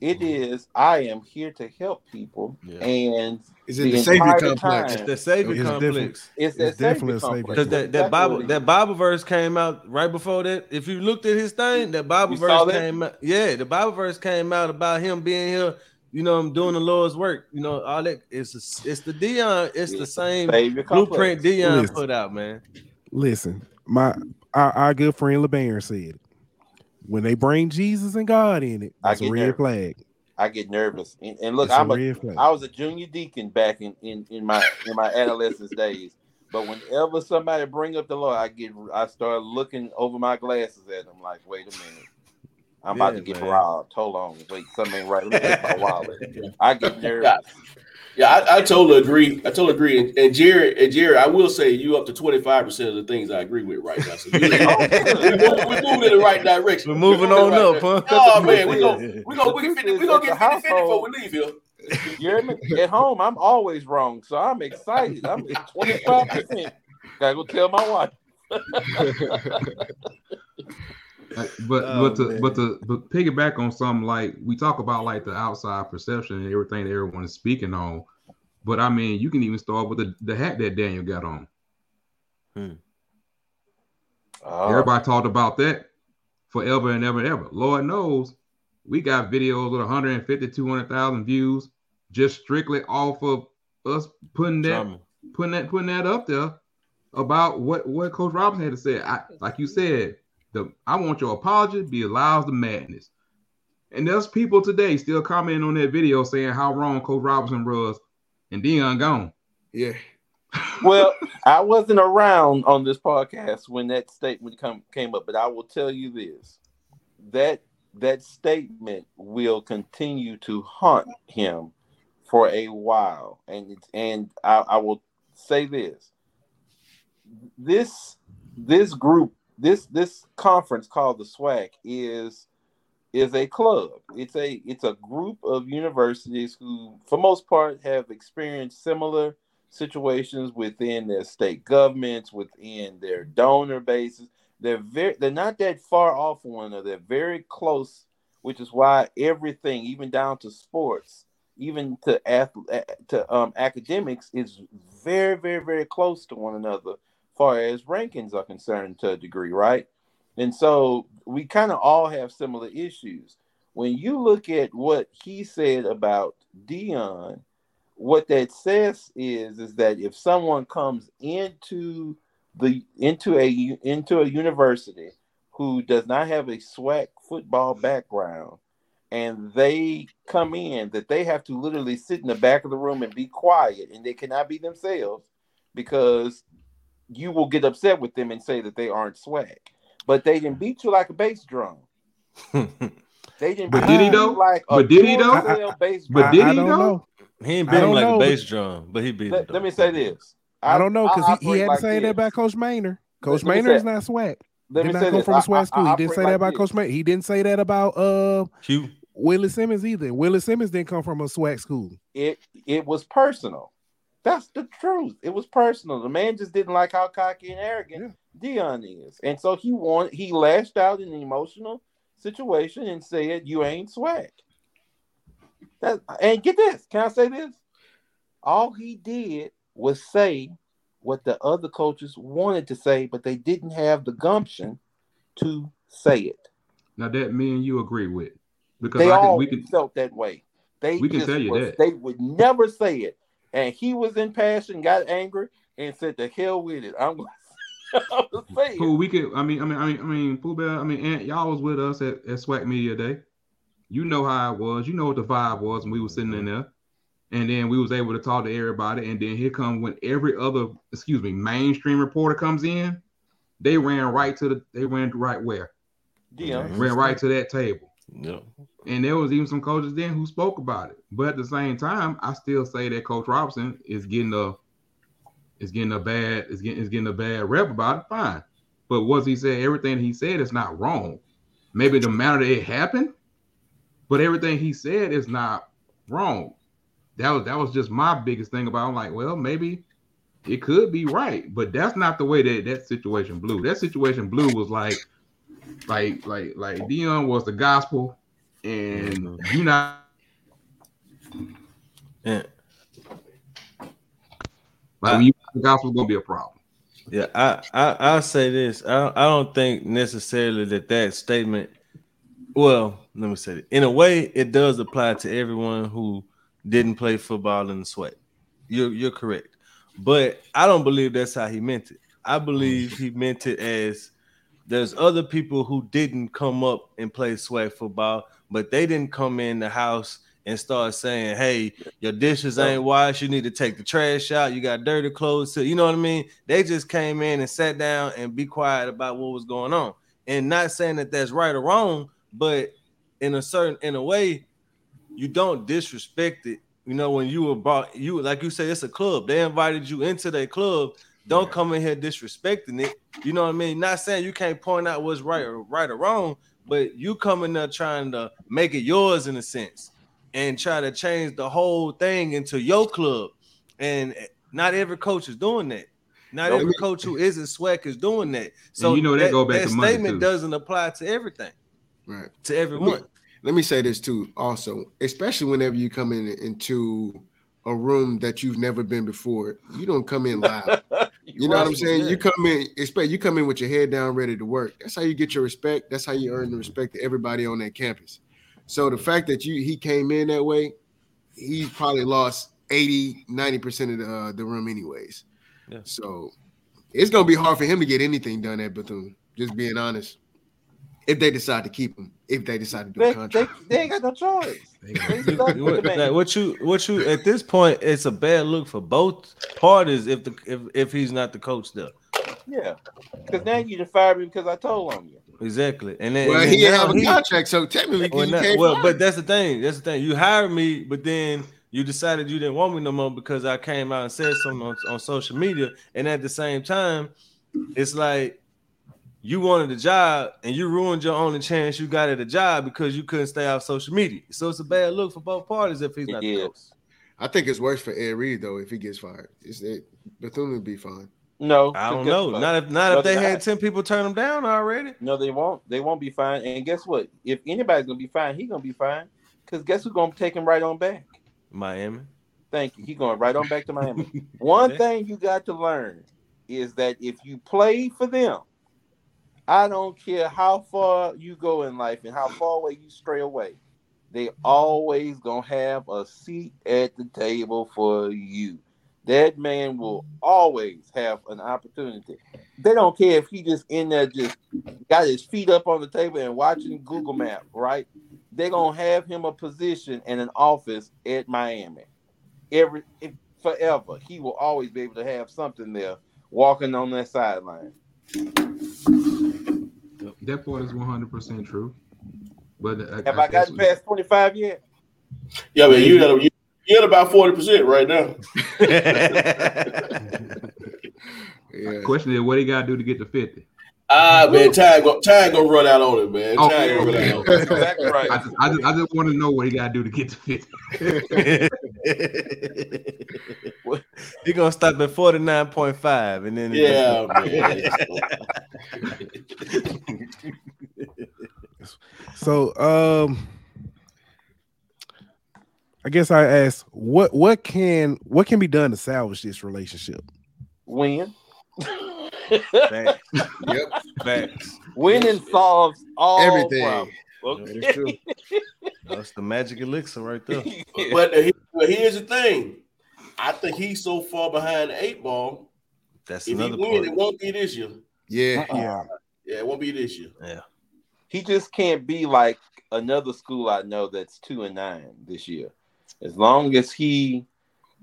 It is, I am here to help people. Yeah. And is it the savior complex? It's the savior complex. It's definitely a savior complex. Because that Bible verse came out right before that. If you looked at his thing, that Bible verse came out. Yeah, the Bible verse came out about him being here, you know, I'm doing the Lord's work. You know, all that. It's the same blueprint Deion put out, man. Listen, our good friend LeBaron said, when they bring Jesus and God in it, that's a red flag. I get nervous. And look, I was a junior deacon back in my adolescence days. But whenever somebody bring up the Lord, I start looking over my glasses at them like, wait a minute. I'm about to get robbed. Hold on. Wait, something ain't right. Look at my wallet. I get nervous. Yeah, I totally agree. And Jerry, I will say you up to 25% of the things I agree with right now. So we're moving in the right direction. We're moving on right up, direction. Huh? Oh man, we're gonna get 50-50 before we leave here. Jeremy, at home, I'm always wrong, so I'm excited. I'm at 25%. Gotta go tell my wife. But piggyback on something like we talk about like the outside perception and everything that everyone is speaking on, but I mean you can even start with the hat that Daniel got on. Everybody talked about that forever and ever and ever. Lord knows we got videos with 150, 200,000 views just strictly off of us putting that up there about what Coach Robinson had to say. Like you said. I want your apology to be allowed to madness. And there's people today still commenting on that video saying how wrong Coach Robinson was and Deion gone. Yeah. Well, I wasn't around on this podcast when that statement came up, but I will tell you this. That statement will continue to haunt him for a while. And I will say this. This group, This conference called the SWAC is a club. It's a group of universities who, for most part, have experienced similar situations within their state governments, within their donor bases. They're not that far off from one another. They're very close, which is why everything, even down to sports, even to academics, is very, very, very close to one another. Far as rankings are concerned to a degree, right? And so we kind of all have similar issues. When you look at what he said about Deion, what that says is that if someone comes into a university who does not have a SWAC football background and they come in, that they have to literally sit in the back of the room and be quiet and they cannot be themselves because you will get upset with them and say that they aren't swag, but they didn't beat you like a bass drum. They didn't. But did he though? But did he though? He didn't beat him like a bass drum, but he beat him. Let me say this: I don't know, because he hadn't said that about Coach Maynard. Coach Maynard is not SWAC. Did not come from a SWAC school. He didn't say that about Coach Maynard. He didn't say that about Willis Simmons either. Willis Simmons didn't come from a SWAC school. It was personal. That's the truth. It was personal. The man just didn't like how cocky and arrogant Deion is, and so he lashed out in an emotional situation and said, "You ain't SWAC." And get this. Can I say this? All he did was say what the other coaches wanted to say, but they didn't have the gumption to say it. Now that me and you agree with, because we felt that way. They would never say it. And he was in passion, got angry, and said, "The hell with it! I'm going to say it." Pooh, Pooh Bell. Aunt, y'all was with us at SWAC Media Day. You know how it was. You know what the vibe was when we were sitting in there. And then we was able to talk to everybody. And then here comes when every other, mainstream reporter comes in, they ran right to that table. Yeah. And there was even some coaches then who spoke about it. But at the same time, I still say that Coach Robinson is getting a bad rep about it. Fine. But what he said, everything he said is not wrong. Maybe the manner that it happened, but everything he said is not wrong. That was just my biggest thing about it. I'm like, well, maybe it could be right, but that's not the way that situation blew. That situation blew was like Deion was the gospel, and you not. Yeah. Like when you the gospel is gonna be a problem. Yeah, I'll say this. I don't think necessarily that statement. Well, let me say it. In a way, it does apply to everyone who didn't play football in the SWAC. You're correct, but I don't believe that's how he meant it. I believe he meant it as there's other people who didn't come up and play SWAC football, but they didn't come in the house and start saying, "Hey, your dishes ain't washed. You need to take the trash out. You got dirty clothes." You know what I mean? They just came in and sat down and be quiet about what was going on, and not saying that that's right or wrong, but in a way. You don't disrespect it. You know, when you were brought, you like you say, it's a club. They invited you into their club. Don't come in here disrespecting it. You know what I mean? Not saying you can't point out what's right or wrong, but you come in there trying to make it yours in a sense and try to change the whole thing into your club. And not every coach is doing that. Not every coach who isn't SWAC is doing that. So and you know that statement doesn't apply to everything, right? To everyone. Let me say this too, also, especially whenever you come into a room that you've never been before, you don't come in live. You know what I'm saying? You come in with your head down, ready to work. That's how you get your respect. That's how you earn the respect of everybody on that campus. So the fact that he came in that way, he probably lost 80-90% of the room anyways. Yeah. So it's going to be hard for him to get anything done at Bethune, just being honest. If they decide to keep him, if they decide to do a contract, they ain't got no choice. Like what you at this point, it's a bad look for both parties if he's not the coach there. Yeah, because now you just fired me because I told on you. Exactly, and then he didn't have a contract, so technically you can't. Well, but that's the thing. You hired me, but then you decided you didn't want me no more because I came out and said something on social media, and at the same time, it's like. You wanted a job and you ruined your only chance you got at a job because you couldn't stay off social media. So it's a bad look for both parties if he's not the coach. I think it's worse for Ed Reed though if he gets fired. Bethune would be fine. No, I don't know. Not if they had 10 people turn him down already. No, they won't. They won't be fine. And guess what? If anybody's gonna be fine, he's gonna be fine. Because guess who's gonna take him right on back? Miami. Thank you. He's going right on back to Miami. One thing you got to learn is that if you play for them. I don't care how far you go in life and how far away you stray away. They always going to have a seat at the table for you. That man will always have an opportunity. They don't care if he just in there just got his feet up on the table and watching Google Maps, right? They're going to have him a position and an office at Miami. Forever. He will always be able to have something there walking on that sideline. That part is 100% true. But have I gotten past 25 yet? Yeah, but you're at about 40% right now. Yeah. Question is, what he got to do to get to 50? Man, time gonna run out on it, man. Time gonna run out. That's exactly right. I just want to know what he got to do to get to 50. He gonna stop at 49.5, and then So, I guess I asked, what can be done to salvage this relationship? Win. Facts. Yep. Facts. Winning solves all everything. Problems. Okay. True. That's the magic elixir right there. But here's the thing. I think he's so far behind the 8 ball. That's if another he wins, it won't be this year. Yeah. Yeah, it won't be this year. Yeah. He just can't be like another school I know that's 2-9 this year. As long as he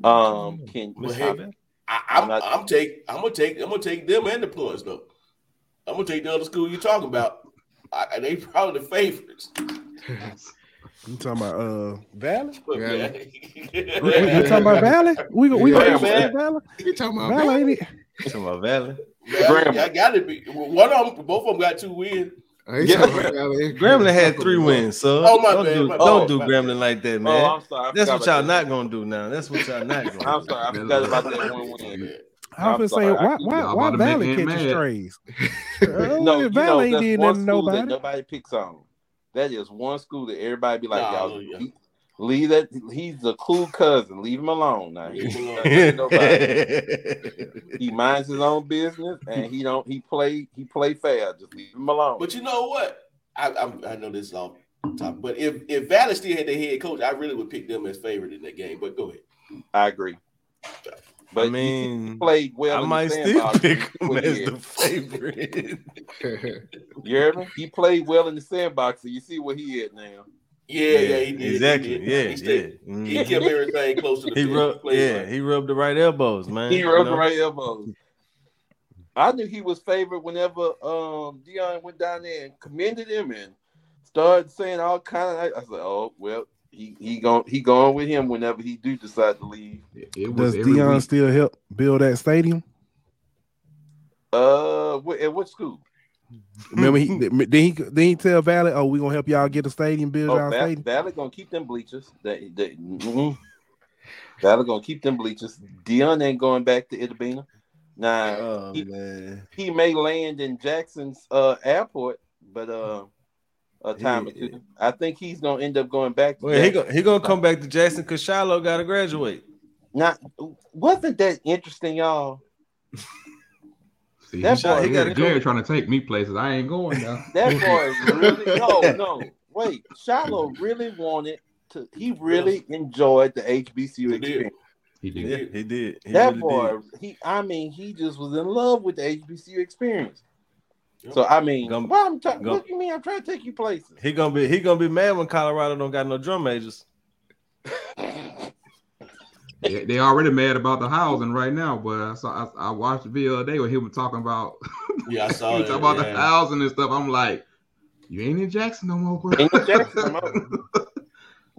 can I'm gonna take them and the points though. I'm gonna take the other school you're talking about. They probably the favorites. You talking about Valley? You talking about Valley? We gonna Valley? You talking about Valley? You talking about Valley? I got to be one of them. Both of them got 2 wins. Grambling had 3 wins, so don't do Grambling like that, man. Oh, I'm sorry. That's what y'all not gonna do now. That's what y'all not gonna do. I'm sorry, I forgot about that 1 win. I was saying, why Valley catching strays? No, Valley ain't did nothing. Nobody picks on. That is one school that everybody be like, y'all leave that. He's the cool cousin. Leave him alone now. He minds his own business, and he don't. He play fair. Just leave him alone. But you know what? I know this is off top, but if Valley still had their head coach, I really would pick them as favorite in that game. But go ahead. I agree. But I mean, he played well. I might still pick him as the favorite. You hear me? He played well in the sandbox, so you see where he at now. Yeah, he did. Exactly. He kept everything close to the he rubbed the right elbows, man. He rubbed the right elbows. I knew he was favored whenever Deion went down there and commended him and started saying all kind of. I said, oh well, he going with him whenever he do decide to leave. Does Deion still help build that stadium? At what school? Remember, he tell Valley, "Oh, we gonna help y'all get a stadium built." Valley gonna keep them bleachers. Valley gonna keep them bleachers. Deion ain't going back to Itabena. Nah, he may land in Jackson's airport, but a time or two. I think he's gonna end up going back. He gonna come back to Jackson because Shiloh gotta graduate. Now, wasn't that interesting, y'all? See, that boy, Jerry trying to take me places. I ain't going now. That boy really wait. Shiloh really wanted to. He really enjoyed the HBCU experience. He did. He just was in love with the HBCU experience. Yep. So I mean, what do you mean? I'm trying to take you places. He gonna be mad when Colorado don't got no drum majors. They already mad about the housing right now, but I watched the video the other day where he was talking about the housing and stuff. I'm like, you ain't in Jackson no more, bro.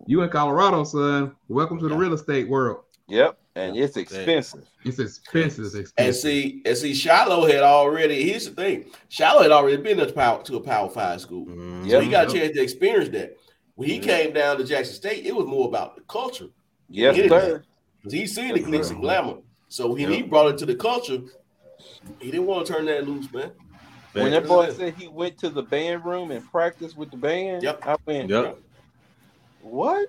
You in Colorado, son. Welcome to the real estate world. Yep, and it's expensive. And see, Shiloh had already. Here's the thing: Shiloh had already been to a Power 5 school, so he got a chance to experience that. When he came down to Jackson State, it was more about the culture. Yes, sir. He's seen the glitz and glamour. So when he brought it to the culture, he didn't want to turn that loose, man. When that boy said he went to the band room and practiced with the band, I went, what?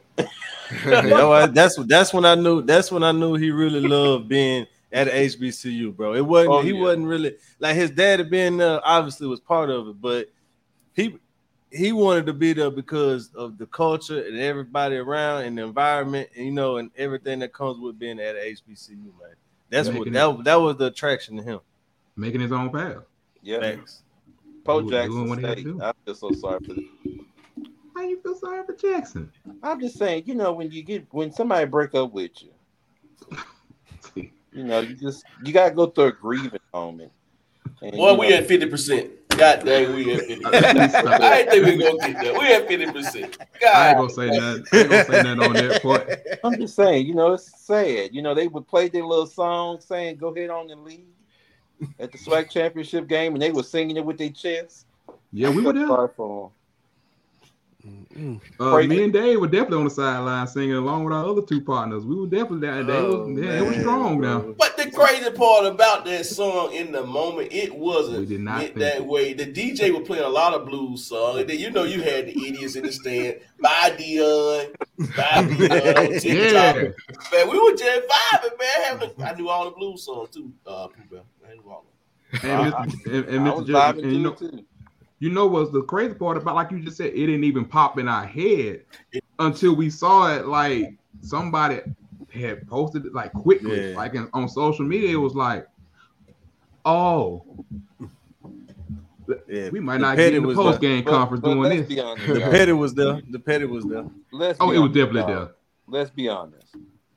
That's when I knew he really loved being at HBCU, bro. It wasn't wasn't really like his dad had been there, obviously was part of it, but he wanted to be there because of the culture and everybody around and the environment, and everything that comes with being at HBCU, man. That was the attraction to him. Making his own path. Yeah. Thanks. Po Jackson State. I feel so sorry for that. Why you feel sorry for Jackson? I'm just saying, when somebody break up with you, you got to go through a grieving moment. Boy, we at 50%. God dang, we at 50%. I ain't think we gonna get that. We at 50%. I ain't gonna say nothing. On that point. I'm just saying, it's sad. They would play their little song saying, "Go ahead on and leave." at the SWAC championship game, and they were singing it with their chests. Yeah, we were there. Me and Dave were definitely on the sideline singing along with our other two partners. We were definitely there. They were strong now. But the crazy part about that song in the moment, it wasn't that way. The DJ was playing a lot of blues songs. And then, you know, you had the idiots in the stand. Bye, Deion. On TikTok. Man, we were just vibing, man. I knew all the blues songs, too. I knew all of them. And Mr. Jefferson, you know, too. You know what's the crazy part about, like you just said, it didn't even pop in our head until we saw it, like, somebody had posted it, like, quickly. Yeah. Like, on social media, it was like, oh, yeah, we might not get in the post-game conference doing this. The petty was there. It was definitely there. Let's be honest.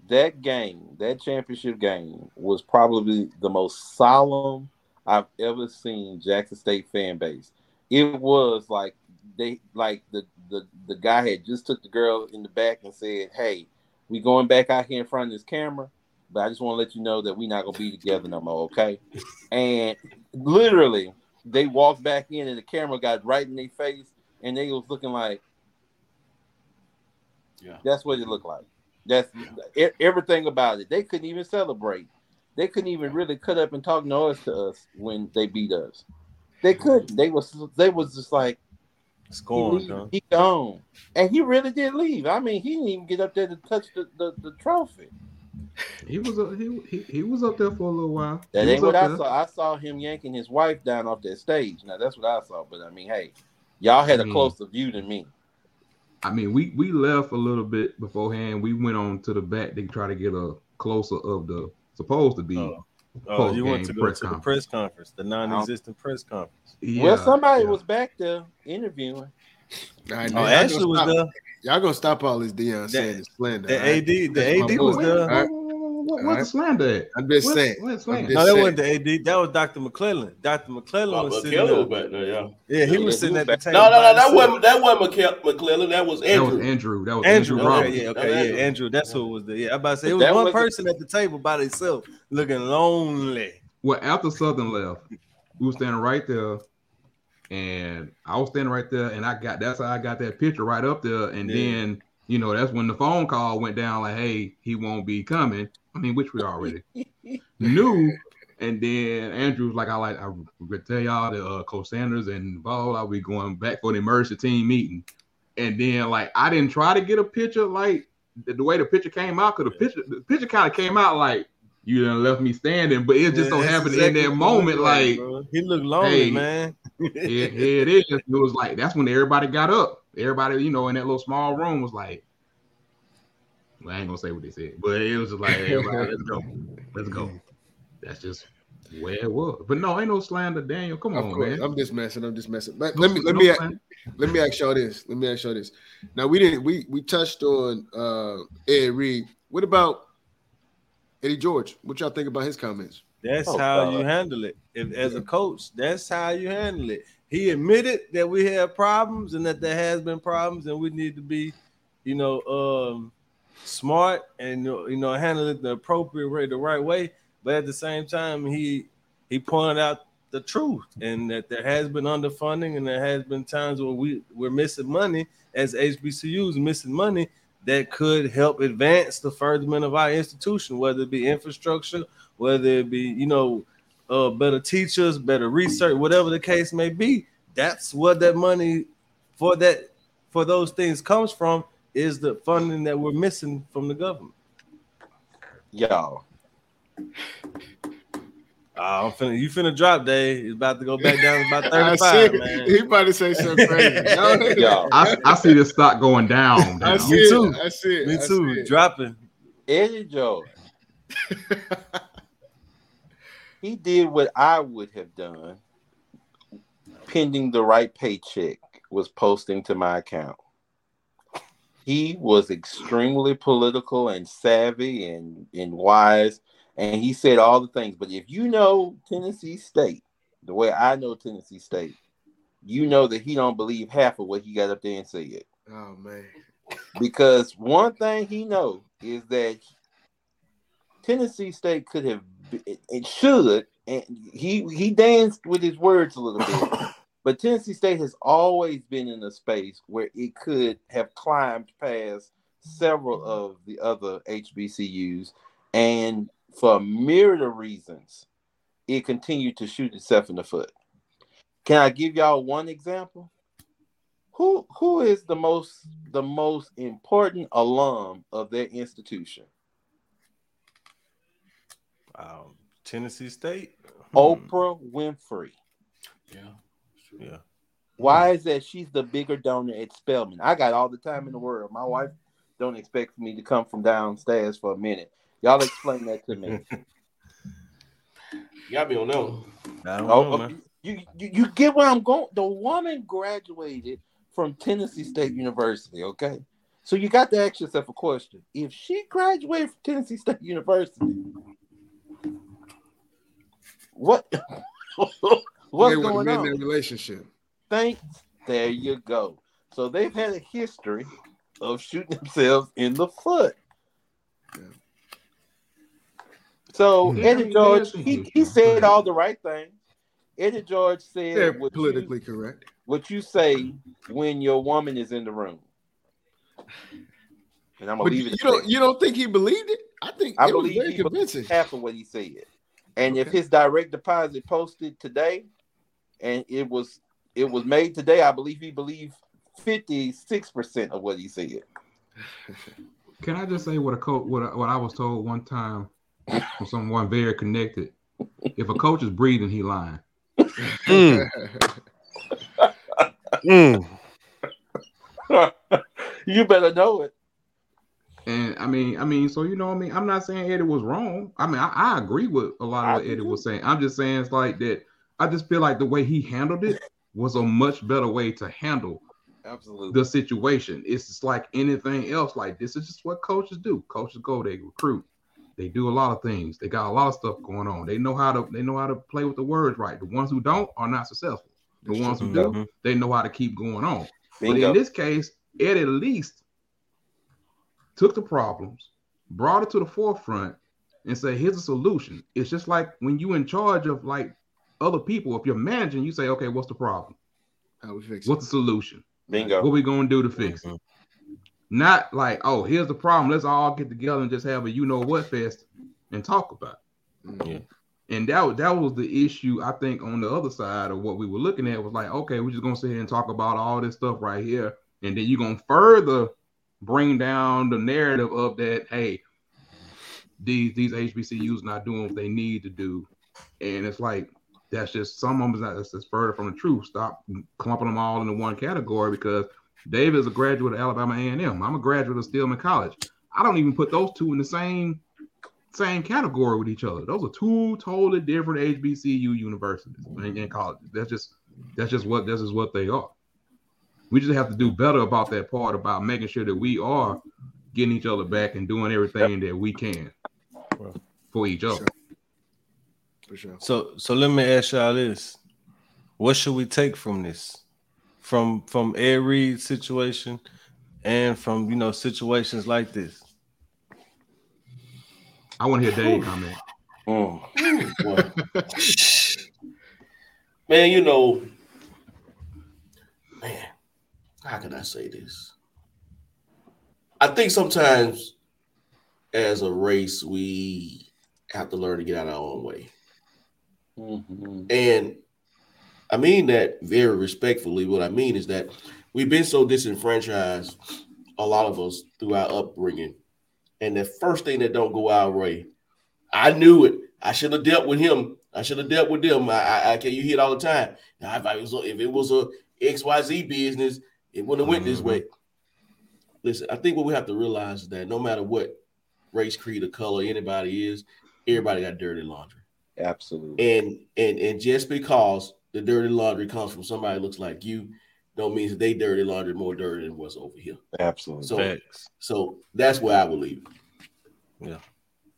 That game, that championship game, was probably the most solemn I've ever seen Jackson State fan base. It was like the guy had just took the girl in the back and said, "Hey, we going back out here in front of this camera, but I just want to let you know that we're not gonna be together no more, okay?" And literally, they walked back in, and the camera got right in their face, and they was looking like, "Yeah, that's what it looked like." Everything about it. They couldn't even celebrate. They couldn't even really cut up and talk noise to us when they beat us. They couldn't. They was just like, scoring. He gone, and he really did leave. I mean, he didn't even get up there to touch the trophy. He was up there for a little while. That ain't what I saw. I saw him yanking his wife down off that stage. Now that's what I saw. But I mean, hey, y'all had a closer view than me. I mean, we left a little bit beforehand. We went on to the back to try to get a closer of the supposed to be. Oh, you went to go to the press conference, the non-existent press conference. Yeah, well, somebody was back there interviewing. Right, Ashley was there. Y'all gonna stop all this Deion Sanders slander. The AD was there. Right. What's the slander at? I'm just saying. That wasn't the AD. That was Dr. McClellan. Dr. McClellan was sitting there. Back there. Yeah, he was sitting at the table. No, that wasn't McClellan. That was Andrew. That was Andrew. Andrew. That's who was there. Yeah, I'm about to say it was one person at the table by himself, looking lonely. Well, after Southern left, we were standing right there, and I was standing right there, and that's how I got that picture right up there, and then. You know, that's when the phone call went down, like, hey, he won't be coming. I mean, which we already knew. And then Andrew was like, I regret to tell y'all that Coach Sanders and Ball, I'll be going back for the emergency team meeting. And then, like, I didn't try to get a picture, like, the way the picture came out, because the picture kind of came out like, you done left me standing. But it just so happened exactly in that moment, like, bro. He looked lonely, hey, man. It is. It was like, that's when everybody got up. Everybody, you know, in that little small room was like, well, I ain't gonna say what they said, but it was just like, everybody, let's go. That's just where it was. But no, ain't no slander, Daniel. Come on, man. I'm just messing. But let me ask y'all this. Now we touched on Ed Reed. What about Eddie George? What y'all think about his comments? That's how you handle it. If as a coach, that's how you handle it. He admitted that we have problems and that there has been problems, and we need to be, you know, smart and, you know, handle it the appropriate way, the right way. But at the same time, he pointed out the truth and that there has been underfunding and there has been times where we're missing money as HBCUs, missing money that could help advance the furtherment of our institution, whether it be infrastructure, whether it be, you know, better teachers, better research, whatever the case may be. That's what that money for those things comes from, is the funding that we're missing from the government. Y'all. You finna drop, Dave. He's about to go back down about 35, man. He probably say something crazy. Y'all. I see this stock going down. Me too. Dropping. Eddie George. He did what I would have done pending the right paycheck was posting to my account. He was extremely political and savvy and wise, and he said all the things. But if you know Tennessee State, the way I know Tennessee State, you know that he don't believe half of what he got up there and said. Oh, man. Because one thing he knows is that Tennessee State could have, it should and he danced with his words a little bit. But Tennessee State has always been in a space where it could have climbed past several of the other HBCUs, and for a myriad of reasons, it continued to shoot itself in the foot. Can I give y'all one example? Who is the most important alum of their institution? Tennessee State. Oprah Winfrey. Yeah. Why is that? She's the bigger donor at Spelman. I got all the time in the world. My wife don't expect me to come from downstairs for a minute. Y'all explain that to me. You got me on that one. I don't know, man. You get where I'm going. The woman graduated from Tennessee State University, okay? So you got to ask yourself a question. If she graduated from Tennessee State University, what's going on? Their relationship. Thanks. There you go. So they've had a history of shooting themselves in the foot. Yeah. So Eddie George, he said all the right things. Eddie George said, "They're politically correct." What you say when your woman is in the room, and I'm gonna leave it. You don't think he believed it? I believe was very convincing. Half of what he said, and if his direct deposit posted today, and it was made today, I believe he believed 56% of what he said. Can I just say what I was told one time from someone very connected? If a coach is breathing, he lying. You better know it. And I mean, so you know what I mean? I'm not saying Eddie was wrong. I mean, I agree with a lot of what Eddie was saying. I'm just saying it's like that. I just feel like the way he handled it was a much better way to handle the situation. It's just like anything else. Like, this is just what coaches do. Coaches go, they recruit. They do a lot of things. They got a lot of stuff going on. They know how to play with the words right. The ones who don't are not successful. The ones who do, they know how to keep going on. Bingo. But in this case, Ed at least took the problems, brought it to the forefront, and said, "Here's a solution." It's just like when you in charge of like other people. If you're managing, you say, "Okay, what's the problem? How we fix it? What's the solution? Bingo. What we gonna do to fix it?" Not like, oh, here's the problem. Let's all get together and just have a you-know-what fest and talk about it. Yeah. And that was the issue, I think, on the other side of what we were looking at was like, okay, we're just going to sit here and talk about all this stuff right here. And then you're going to further bring down the narrative of that, hey, these HBCUs not doing what they need to do. And it's like, that's just some of them, that's just further from the truth. Stop clumping them all into one category because Dave is a graduate of Alabama A&M. I'm a graduate of Stillman College. I don't even put those two in the same category with each other. Those are two totally different HBCU universities and colleges. That's just what they are. We just have to do better about that part about making sure that we are getting each other back and doing everything that we can for each other. For sure. So let me ask y'all this: what should we take from this? From Ed Reed's situation and from, situations like this. I want to hear Dave comment. Man, how can I say this? I think sometimes as a race, we have to learn to get out of our own way. Mm-hmm. And I mean that very respectfully. What I mean is that we've been so disenfranchised, a lot of us, through our upbringing. And the first thing that don't go our way, I knew it. I should have dealt with him. I should have dealt with them. You hear it all the time. Now, if it was a XYZ business, it wouldn't have went this way. Listen, I think what we have to realize is that no matter what race, creed, or color anybody is, everybody got dirty laundry. Absolutely. And just because the dirty laundry comes from somebody that looks like you, don't mean that they dirty laundry more dirty than what's over here. Absolutely. So that's where I would leave it. Yeah,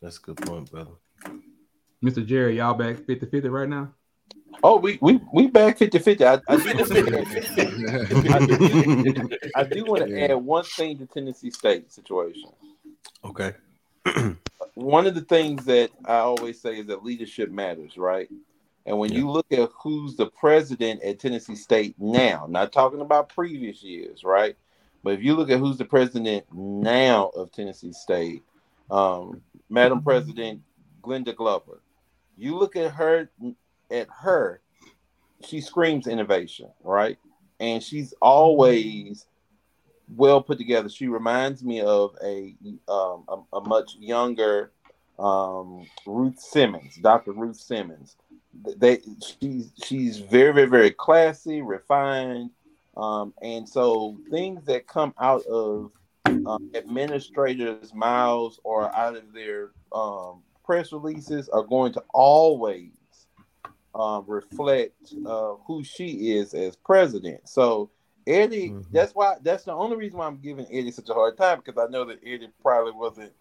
that's a good point, brother. Mr. Jerry, y'all back 50-50 right now? Oh, we back 50-50. I do want to add one thing to Tennessee State situation. Okay. one of the things that I always say is that leadership matters, right? And when you look at who's the president at Tennessee State now, not talking about previous years, right? But if you look at who's the president now of Tennessee State, Madam President Glenda Glover, you look at her, she screams innovation, right? And she's always well put together. She reminds me of a much younger Ruth Simmons, Dr. Ruth Simmons. She's very, very, very classy, refined, and so things that come out of administrators' mouths or out of their press releases are going to always reflect who she is as president. So Eddie, that's the only reason why I'm giving Eddie such a hard time, because I know that Eddie probably wasn't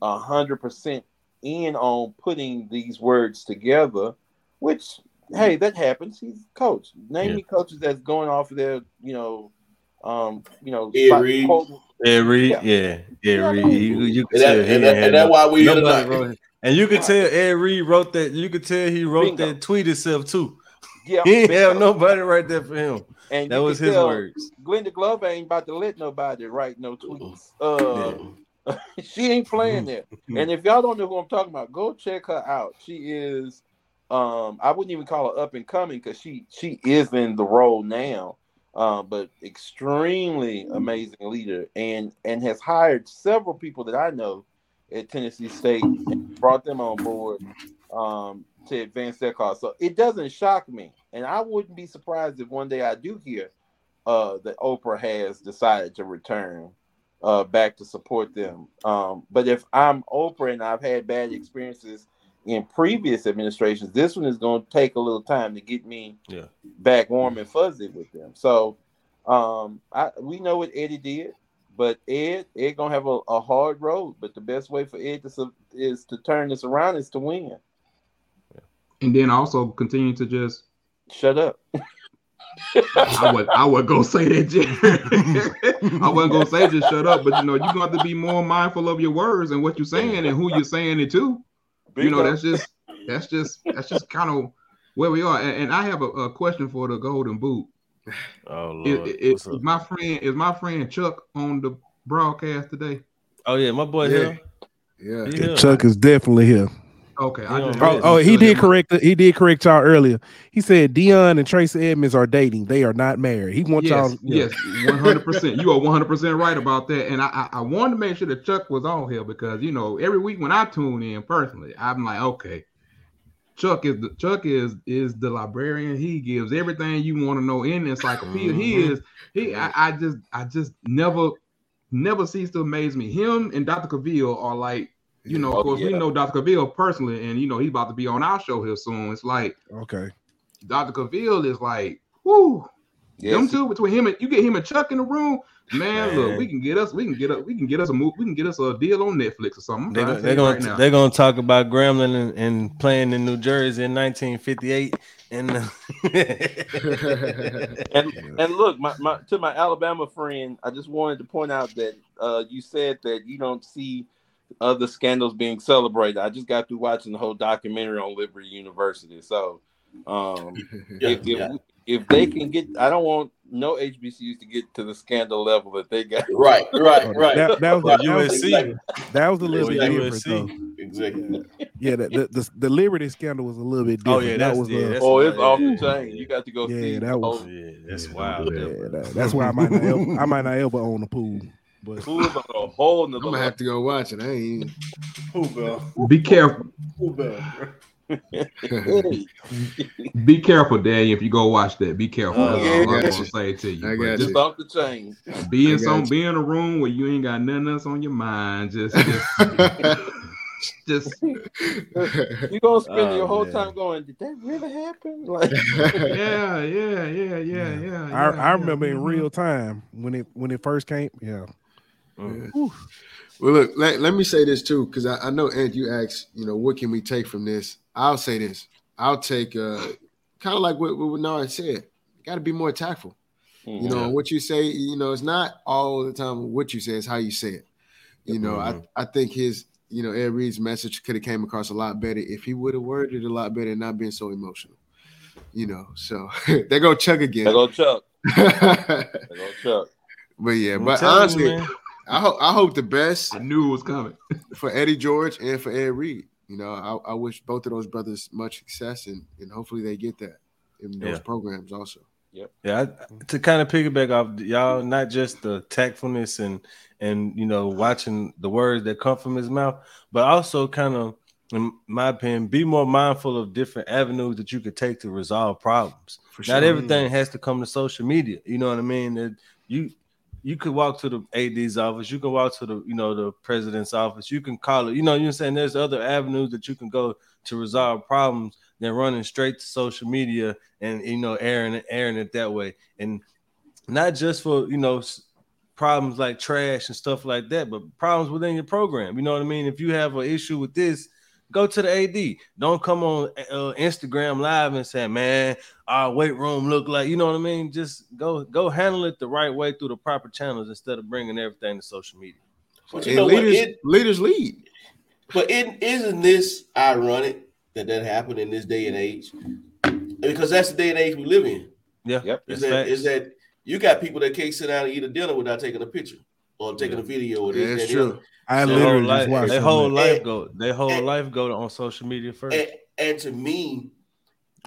100% in on putting these words together. Which, hey, that happens. He's a coach. Name me coaches that's going off of their, Ed Reed. Ed Reed. You could tell. And that's why we wrote. And you could tell Ed Reed wrote that. You could tell he wrote that tweet himself too. Yeah, he didn't have nobody right there for him. And that was his words. Glenda Glover ain't about to let nobody write no tweets. She ain't playing there. And if y'all don't know who I'm talking about, go check her out. She is. I wouldn't even call her up and coming, because she is in the role now, but extremely amazing leader, and has hired several people that I know at Tennessee State and brought them on board to advance their cause. So it doesn't shock me, and I wouldn't be surprised if one day I do hear that Oprah has decided to return back to support them. But if I'm Oprah and I've had bad experiences in previous administrations, this one is going to take a little time to get me back warm and fuzzy with them. So we know what Eddie did, but Ed going to have a hard road. But the best way for Ed is to turn this around is to win. And then also continue to just shut up. I would go say that, Jerry. I wasn't going to say just shut up, but you know, you're going to have to be more mindful of your words and what you're saying and who you're saying it to. You know, that's just kind of where we are. And I have a question for the Golden Boot. Oh, Lord. Is my friend Chuck on the broadcast today? Oh yeah, my boy here. Yeah, yeah. Chuck is definitely here. Okay. He did correct y'all earlier. He said Deion and Tracy Edmonds are dating. They are not married. He wants y'all. Yes, 100%. You are 100% right about that. And I wanted to make sure that Chuck was on here, because you know, every week when I tune in personally, I'm like, okay, Chuck is the librarian. He gives everything you want to know in the encyclopedia. I just never cease to amaze me. Him and Dr. Cavill are like, you know, of course, we know Dr. Cavill personally, and, you know, he's about to be on our show here soon. It's like, okay, Dr. Cavill is like, whoo, them two, between him and you get him and Chuck in the room, man. Look, we can get us a deal on Netflix or something. They're gonna talk about Grambling and playing in New Jersey in 1958. And look, to my Alabama friend, I just wanted to point out that you said that you don't see other scandals being celebrated. I just got through watching the whole documentary on Liberty University. So if they can get, I don't want no HBCUs to get to the scandal level that they got. Right. That was a little bit different though. Exactly. Yeah, the Liberty scandal was a little bit different. Oh yeah, it's off the chain. You got to go see. That's wild. That's why I might not ever own the pool. But I'm gonna have to go watch it. I ain't Pooh Bell. Be careful. Pooh Bell. Be careful, Daddy. If you go watch that, be careful. I'm gonna say it to you. Just off the chain. Be in a room where you ain't got nothing else on your mind. Just you're gonna spend your whole time going, did that really happen? Like I remember in real time when it first came. Yeah. Yeah. Well, look, let me say this too, because I know, Ed, you asked, you know, what can we take from this? I'll say this. I'll take kind of like what Renaud said. You got to be more tactful. Mm-hmm. You know, what you say, you know, it's not all the time what you say, it's how you say it. You know, I think his you know, Ed Reed's message could have came across a lot better if he would have worded it a lot better and not been so emotional. You know, so they go Chuck again. They go Chuck. But yeah, but honestly, you, I hope the best. I knew it was coming for Eddie George and for Ed Reed. You know, I wish both of those brothers much success, and hopefully they get that in those programs also. Yep. Yeah, to kind of piggyback off y'all, not just the tactfulness and you know, watching the words that come from his mouth, but also kind of, in my opinion, be more mindful of different avenues that you could take to resolve problems. For sure. Not everything has to come to social media. You know what I mean? That you could walk to the AD's office. You could walk to the, you know, the president's office. You can call it. You know, you're saying there's other avenues that you can go to resolve problems than running straight to social media and, you know, airing it that way. And not just for, you know, problems like trash and stuff like that, but problems within your program. You know what I mean? If you have an issue with this, go to the AD. Don't come on Instagram Live and say, man, our weight room look like, you know what I mean? Just go handle it the right way through the proper channels instead of bringing everything to social media. But you know, leaders lead. But isn't this ironic that happened in this day and age? Because that's the day and age we live in. Yeah. Yep. Is that you got people that can't sit down and eat a dinner without taking a picture or taking a video. Or this, that's true. I literally just watched their whole life go. Their whole life go on social media first. And to me,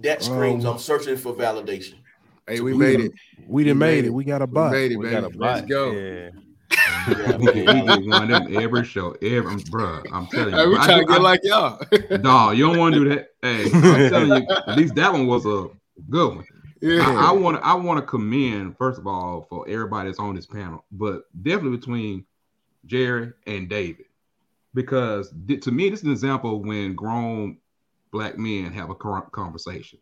that screams, I'm searching for validation. Hey, we made it. We done made it. We got a bot. We made it, baby. Let's go. Yeah. We did one of them every show. I'm telling you. Hey, we trying to get like y'all. No, you don't want to do that. Hey, I'm telling you, at least that one was a good one. Yeah. I want to commend, first of all, for everybody that's on this panel, but definitely between Jerry and David, because to me, this is an example of when grown black men have a conversation.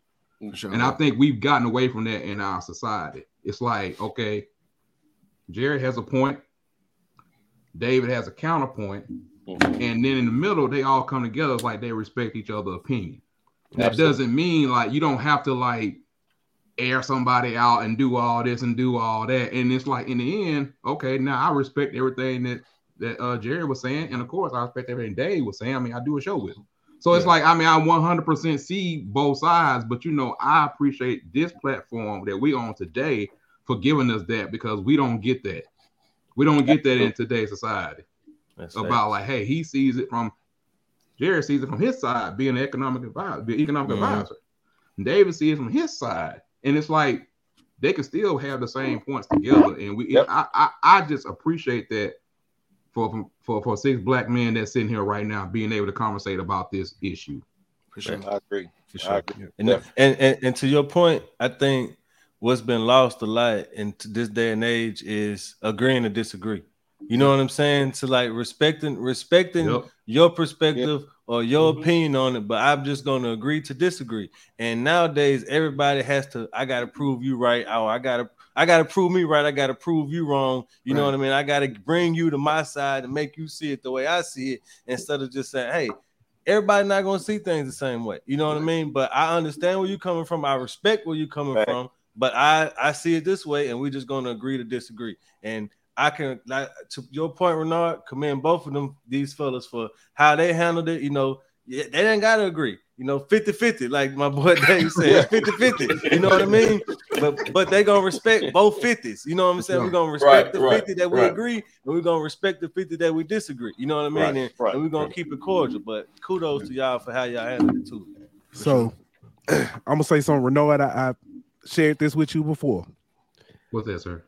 Sure. And I think we've gotten away from that in our society. It's like, okay, Jerry has a point, David has a counterpoint, and then in the middle, they all come together like they respect each other's opinion. That doesn't mean like you don't have to like air somebody out and do all this and do all that. And it's like in the end, okay, now I respect everything that Jerry was saying. And of course I respect everything Dave was saying. I mean, I do a show with him. So it's like, I mean, I 100% see both sides, but you know, I appreciate this platform that we on today for giving us that, because we don't get that. We don't get that in today's society. That's about like, hey, Jerry sees it from his side, being an economic advisor. And David sees it from his side. And it's like they can still have the same points together. And I just appreciate that for six black men that's sitting here right now being able to conversate about this issue. For sure. I agree. For sure. I agree. And to your point, I think what's been lost a lot in this day and age is agreeing to disagree. You know what I'm saying? To like respecting your perspective or your opinion on it, but I'm just going to agree to disagree. And nowadays, everybody has to, I got to prove you right. Oh, I got to prove me right. I got to prove you wrong. You know what I mean? I got to bring you to my side and make you see it the way I see it, instead of just saying, hey, everybody not going to see things the same way. You know what I mean? But I understand where you're coming from. I respect where you're coming from, but I see it this way, and we're just going to agree to disagree. And I can, like, to your point, Renaud, commend both of them, these fellas, for how they handled it. You know, they didn't got to agree. You know, 50-50, like my boy Dave said, 50-50. You know what I mean? But they going to respect both 50s. You know what I'm saying? We're going to respect the 50 that we agree, and we're going to respect the 50 that we disagree. You know what I mean? And we're going to keep it cordial. But kudos to y'all for how y'all handled it, too. So I'm going to say something, Renaud, I shared this with you before. What's that, sir?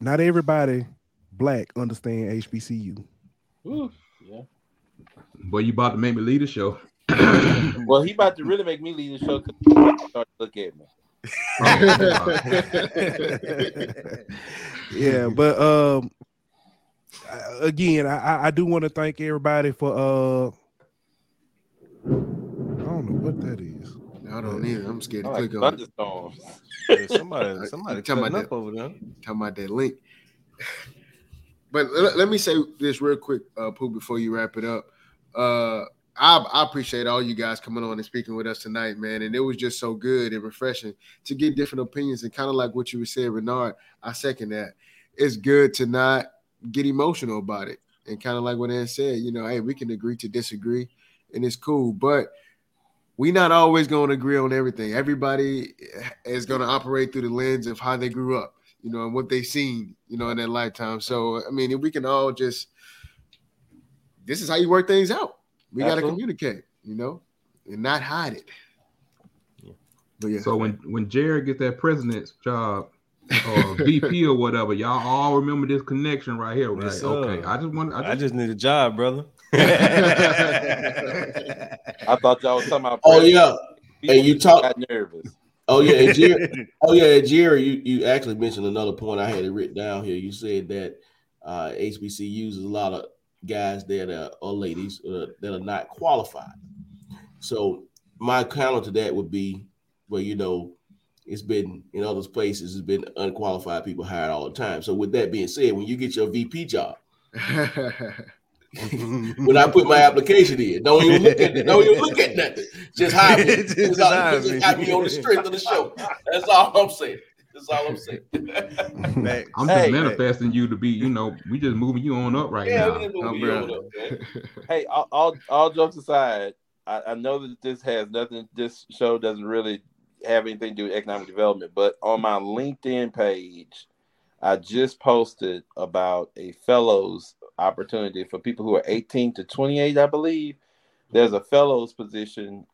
Not everybody black understand HBCU. Ooh, yeah. Boy, you about to make me lead the show. Well, he about to really make me lead the show because he started to look at me. Yeah, but again, I do want to thank everybody for I don't know what that is. I don't either. I'm scared to click on it. Somebody coming up over there. Talking about that link. But let me say this real quick, Pooh, before you wrap it up. I appreciate all you guys coming on and speaking with us tonight, man. And it was just so good and refreshing to get different opinions. And kind of like what you were saying, Renaud, I second that. It's good to not get emotional about it. And kind of like what Ed said, you know, hey, we can agree to disagree, and it's cool. But we're not always going to agree on everything. Everybody is going to operate through the lens of how they grew up, you know, and what they seen, you know, in their lifetime. So, I mean, if we can all just – this is how you work things out. We got to communicate, you know, and not hide it. Yeah. But yeah. So when Jared gets that president's job, or VP or whatever, y'all all remember this connection right here, right? Yes, okay, I just need a job, brother. I thought y'all was talking about. Oh yeah, and you got nervous. Oh yeah, and Jerry. You actually mentioned another point I had it written down here. You said that HBCUs uses a lot of guys that or ladies that are not qualified. So my counter to that would be, well, you know. It's been in other places, it's been unqualified people hired all the time. So with that being said, when you get your VP job, when I put my application in, don't even look at nothing. Just hire me. Just hire me on the strength of the show. That's all I'm saying. I'm just manifesting you to be, you know, we just moving you on up right now. Hey, all jokes aside, I know that this show doesn't really have anything to do with economic development, but on my LinkedIn page, I just posted about a fellows opportunity for people who are 18 to 28, I believe. There's a fellows position,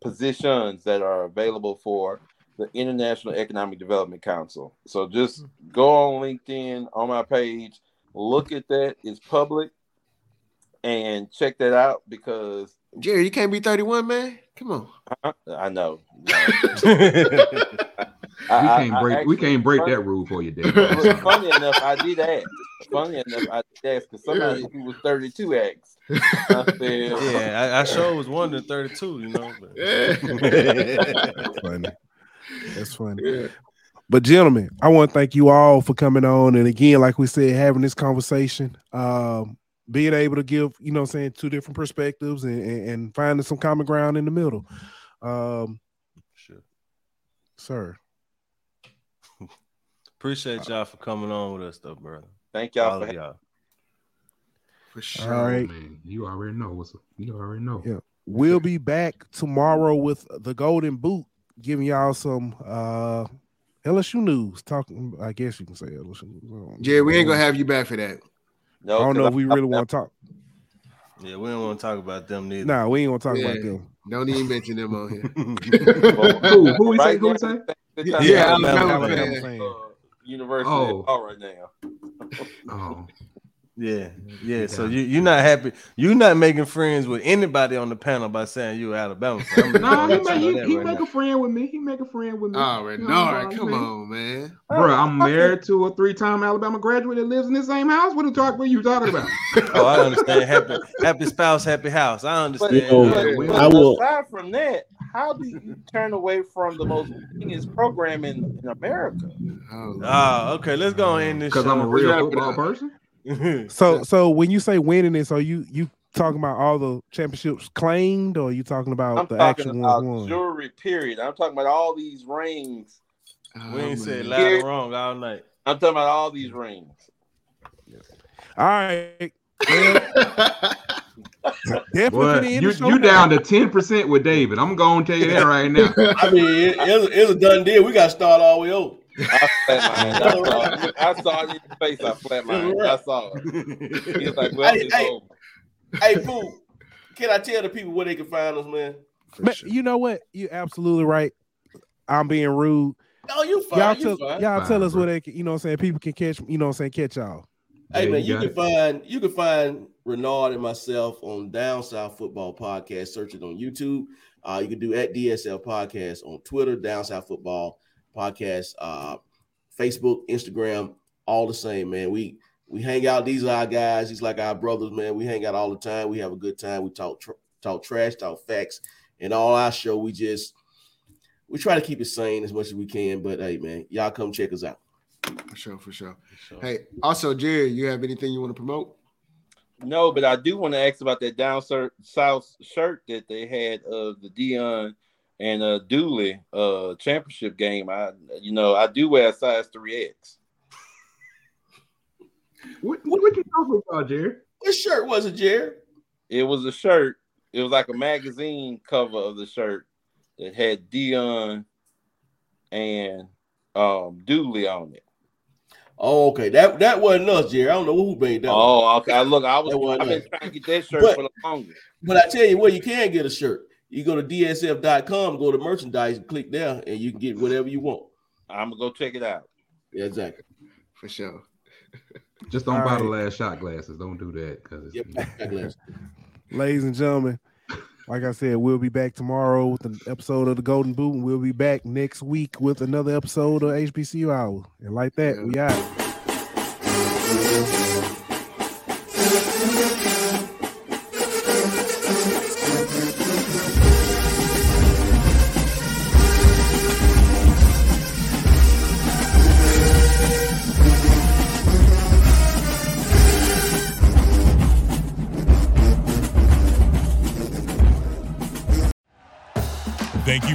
positions that are available for the International Economic Development Council. So just go on LinkedIn, on my page, look at that. It's public, and check that out because Jerry, you can't be 31, man. Come on. I know. we can't break that rule for you, Dave. Funny enough, I did ask because somebody who was 32 asked. I sure was wondering 32, you know. That's funny. Yeah. But gentlemen, I want to thank you all for coming on. And again, like we said, having this conversation. Being able to give, you know what I'm saying, two different perspectives and finding some common ground in the middle. Sure. Sir. Appreciate y'all for coming on with us, though, brother. Thank y'all. For sure. All right. Man, you already know. Yeah. We'll be back tomorrow with the Golden Boot, giving y'all some LSU news. Talking, I guess you can say LSU news. Yeah, we ain't going to have you back for that. No, I don't know if we really want to talk. Yeah, we don't want to talk about them neither. Nah, we ain't want to talk about them. Don't even mention them on here. Who is that? Yeah, Alabama fan. University right now. Yeah. So you're not happy. You're not making friends with anybody on the panel by saying you're Alabama. No, he make a friend with me. All right, come on, man. Bro, I'm married to a 3-time Alabama graduate that lives in the same house. What are you talking about? Oh, I understand. Happy spouse, happy house. I understand. But aside from that, how do you turn away from the most winningest program in America? Okay. Let's go on in this show. Because I'm a real football person? So when you say winning this, are you talking about all the championships claimed, or are you talking about the actual jewelry period? I'm talking about all these rings. We ain't said loud or wrong all night. I'm talking about all these rings. All right. Well, you down to 10% with David. I'm gonna tell you that right now. I mean, it's a done deal. We gotta start all the way over. I saw it in his face. I flat my hand. I saw it. He was like, well, it's over. Hey, Pooh, can I tell the people where they can find us, man? Sure. You know what? You're absolutely right. I'm being rude. No, you fine. Y'all tell us where they can, you know what I'm saying, people can catch, you know what I'm saying, catch y'all. Hey, man, you can find Renaud and myself on Down South Football Podcast. Search it on YouTube. You can do at DSL Podcast on Twitter, Down South Football Podcast, Facebook, Instagram, all the same, man. We hang out. These are our guys. These like our brothers, man. We hang out all the time. We have a good time. We talk trash, talk facts, and all our show. We try to keep it sane as much as we can. But hey, man, y'all come check us out. For sure. Hey, also, Jerry, you have anything you want to promote? No, but I do want to ask about that Down South shirt that they had of the Deion and Dooley championship game. I do wear a size 3X. What you talking about, Jerry? What shirt was it, Jared? It was a shirt. It was like a magazine cover of the shirt that had Deion and Dooley on it. Oh, okay. That wasn't us, Jerry. I don't know who made that. Oh, okay. Look, I've been trying to get that shirt for the longest. But I tell you what, you can get a shirt. You go to dsf.com, go to merchandise, and click there, and you can get whatever you want. I'm going to go check it out. Yeah, exactly. For sure. Just don't buy the last shot glasses. Don't do that. Because ladies and gentlemen, like I said, we'll be back tomorrow with an episode of The Golden Boot, and we'll be back next week with another episode of HBCU Hour. And like that, we out. Thank you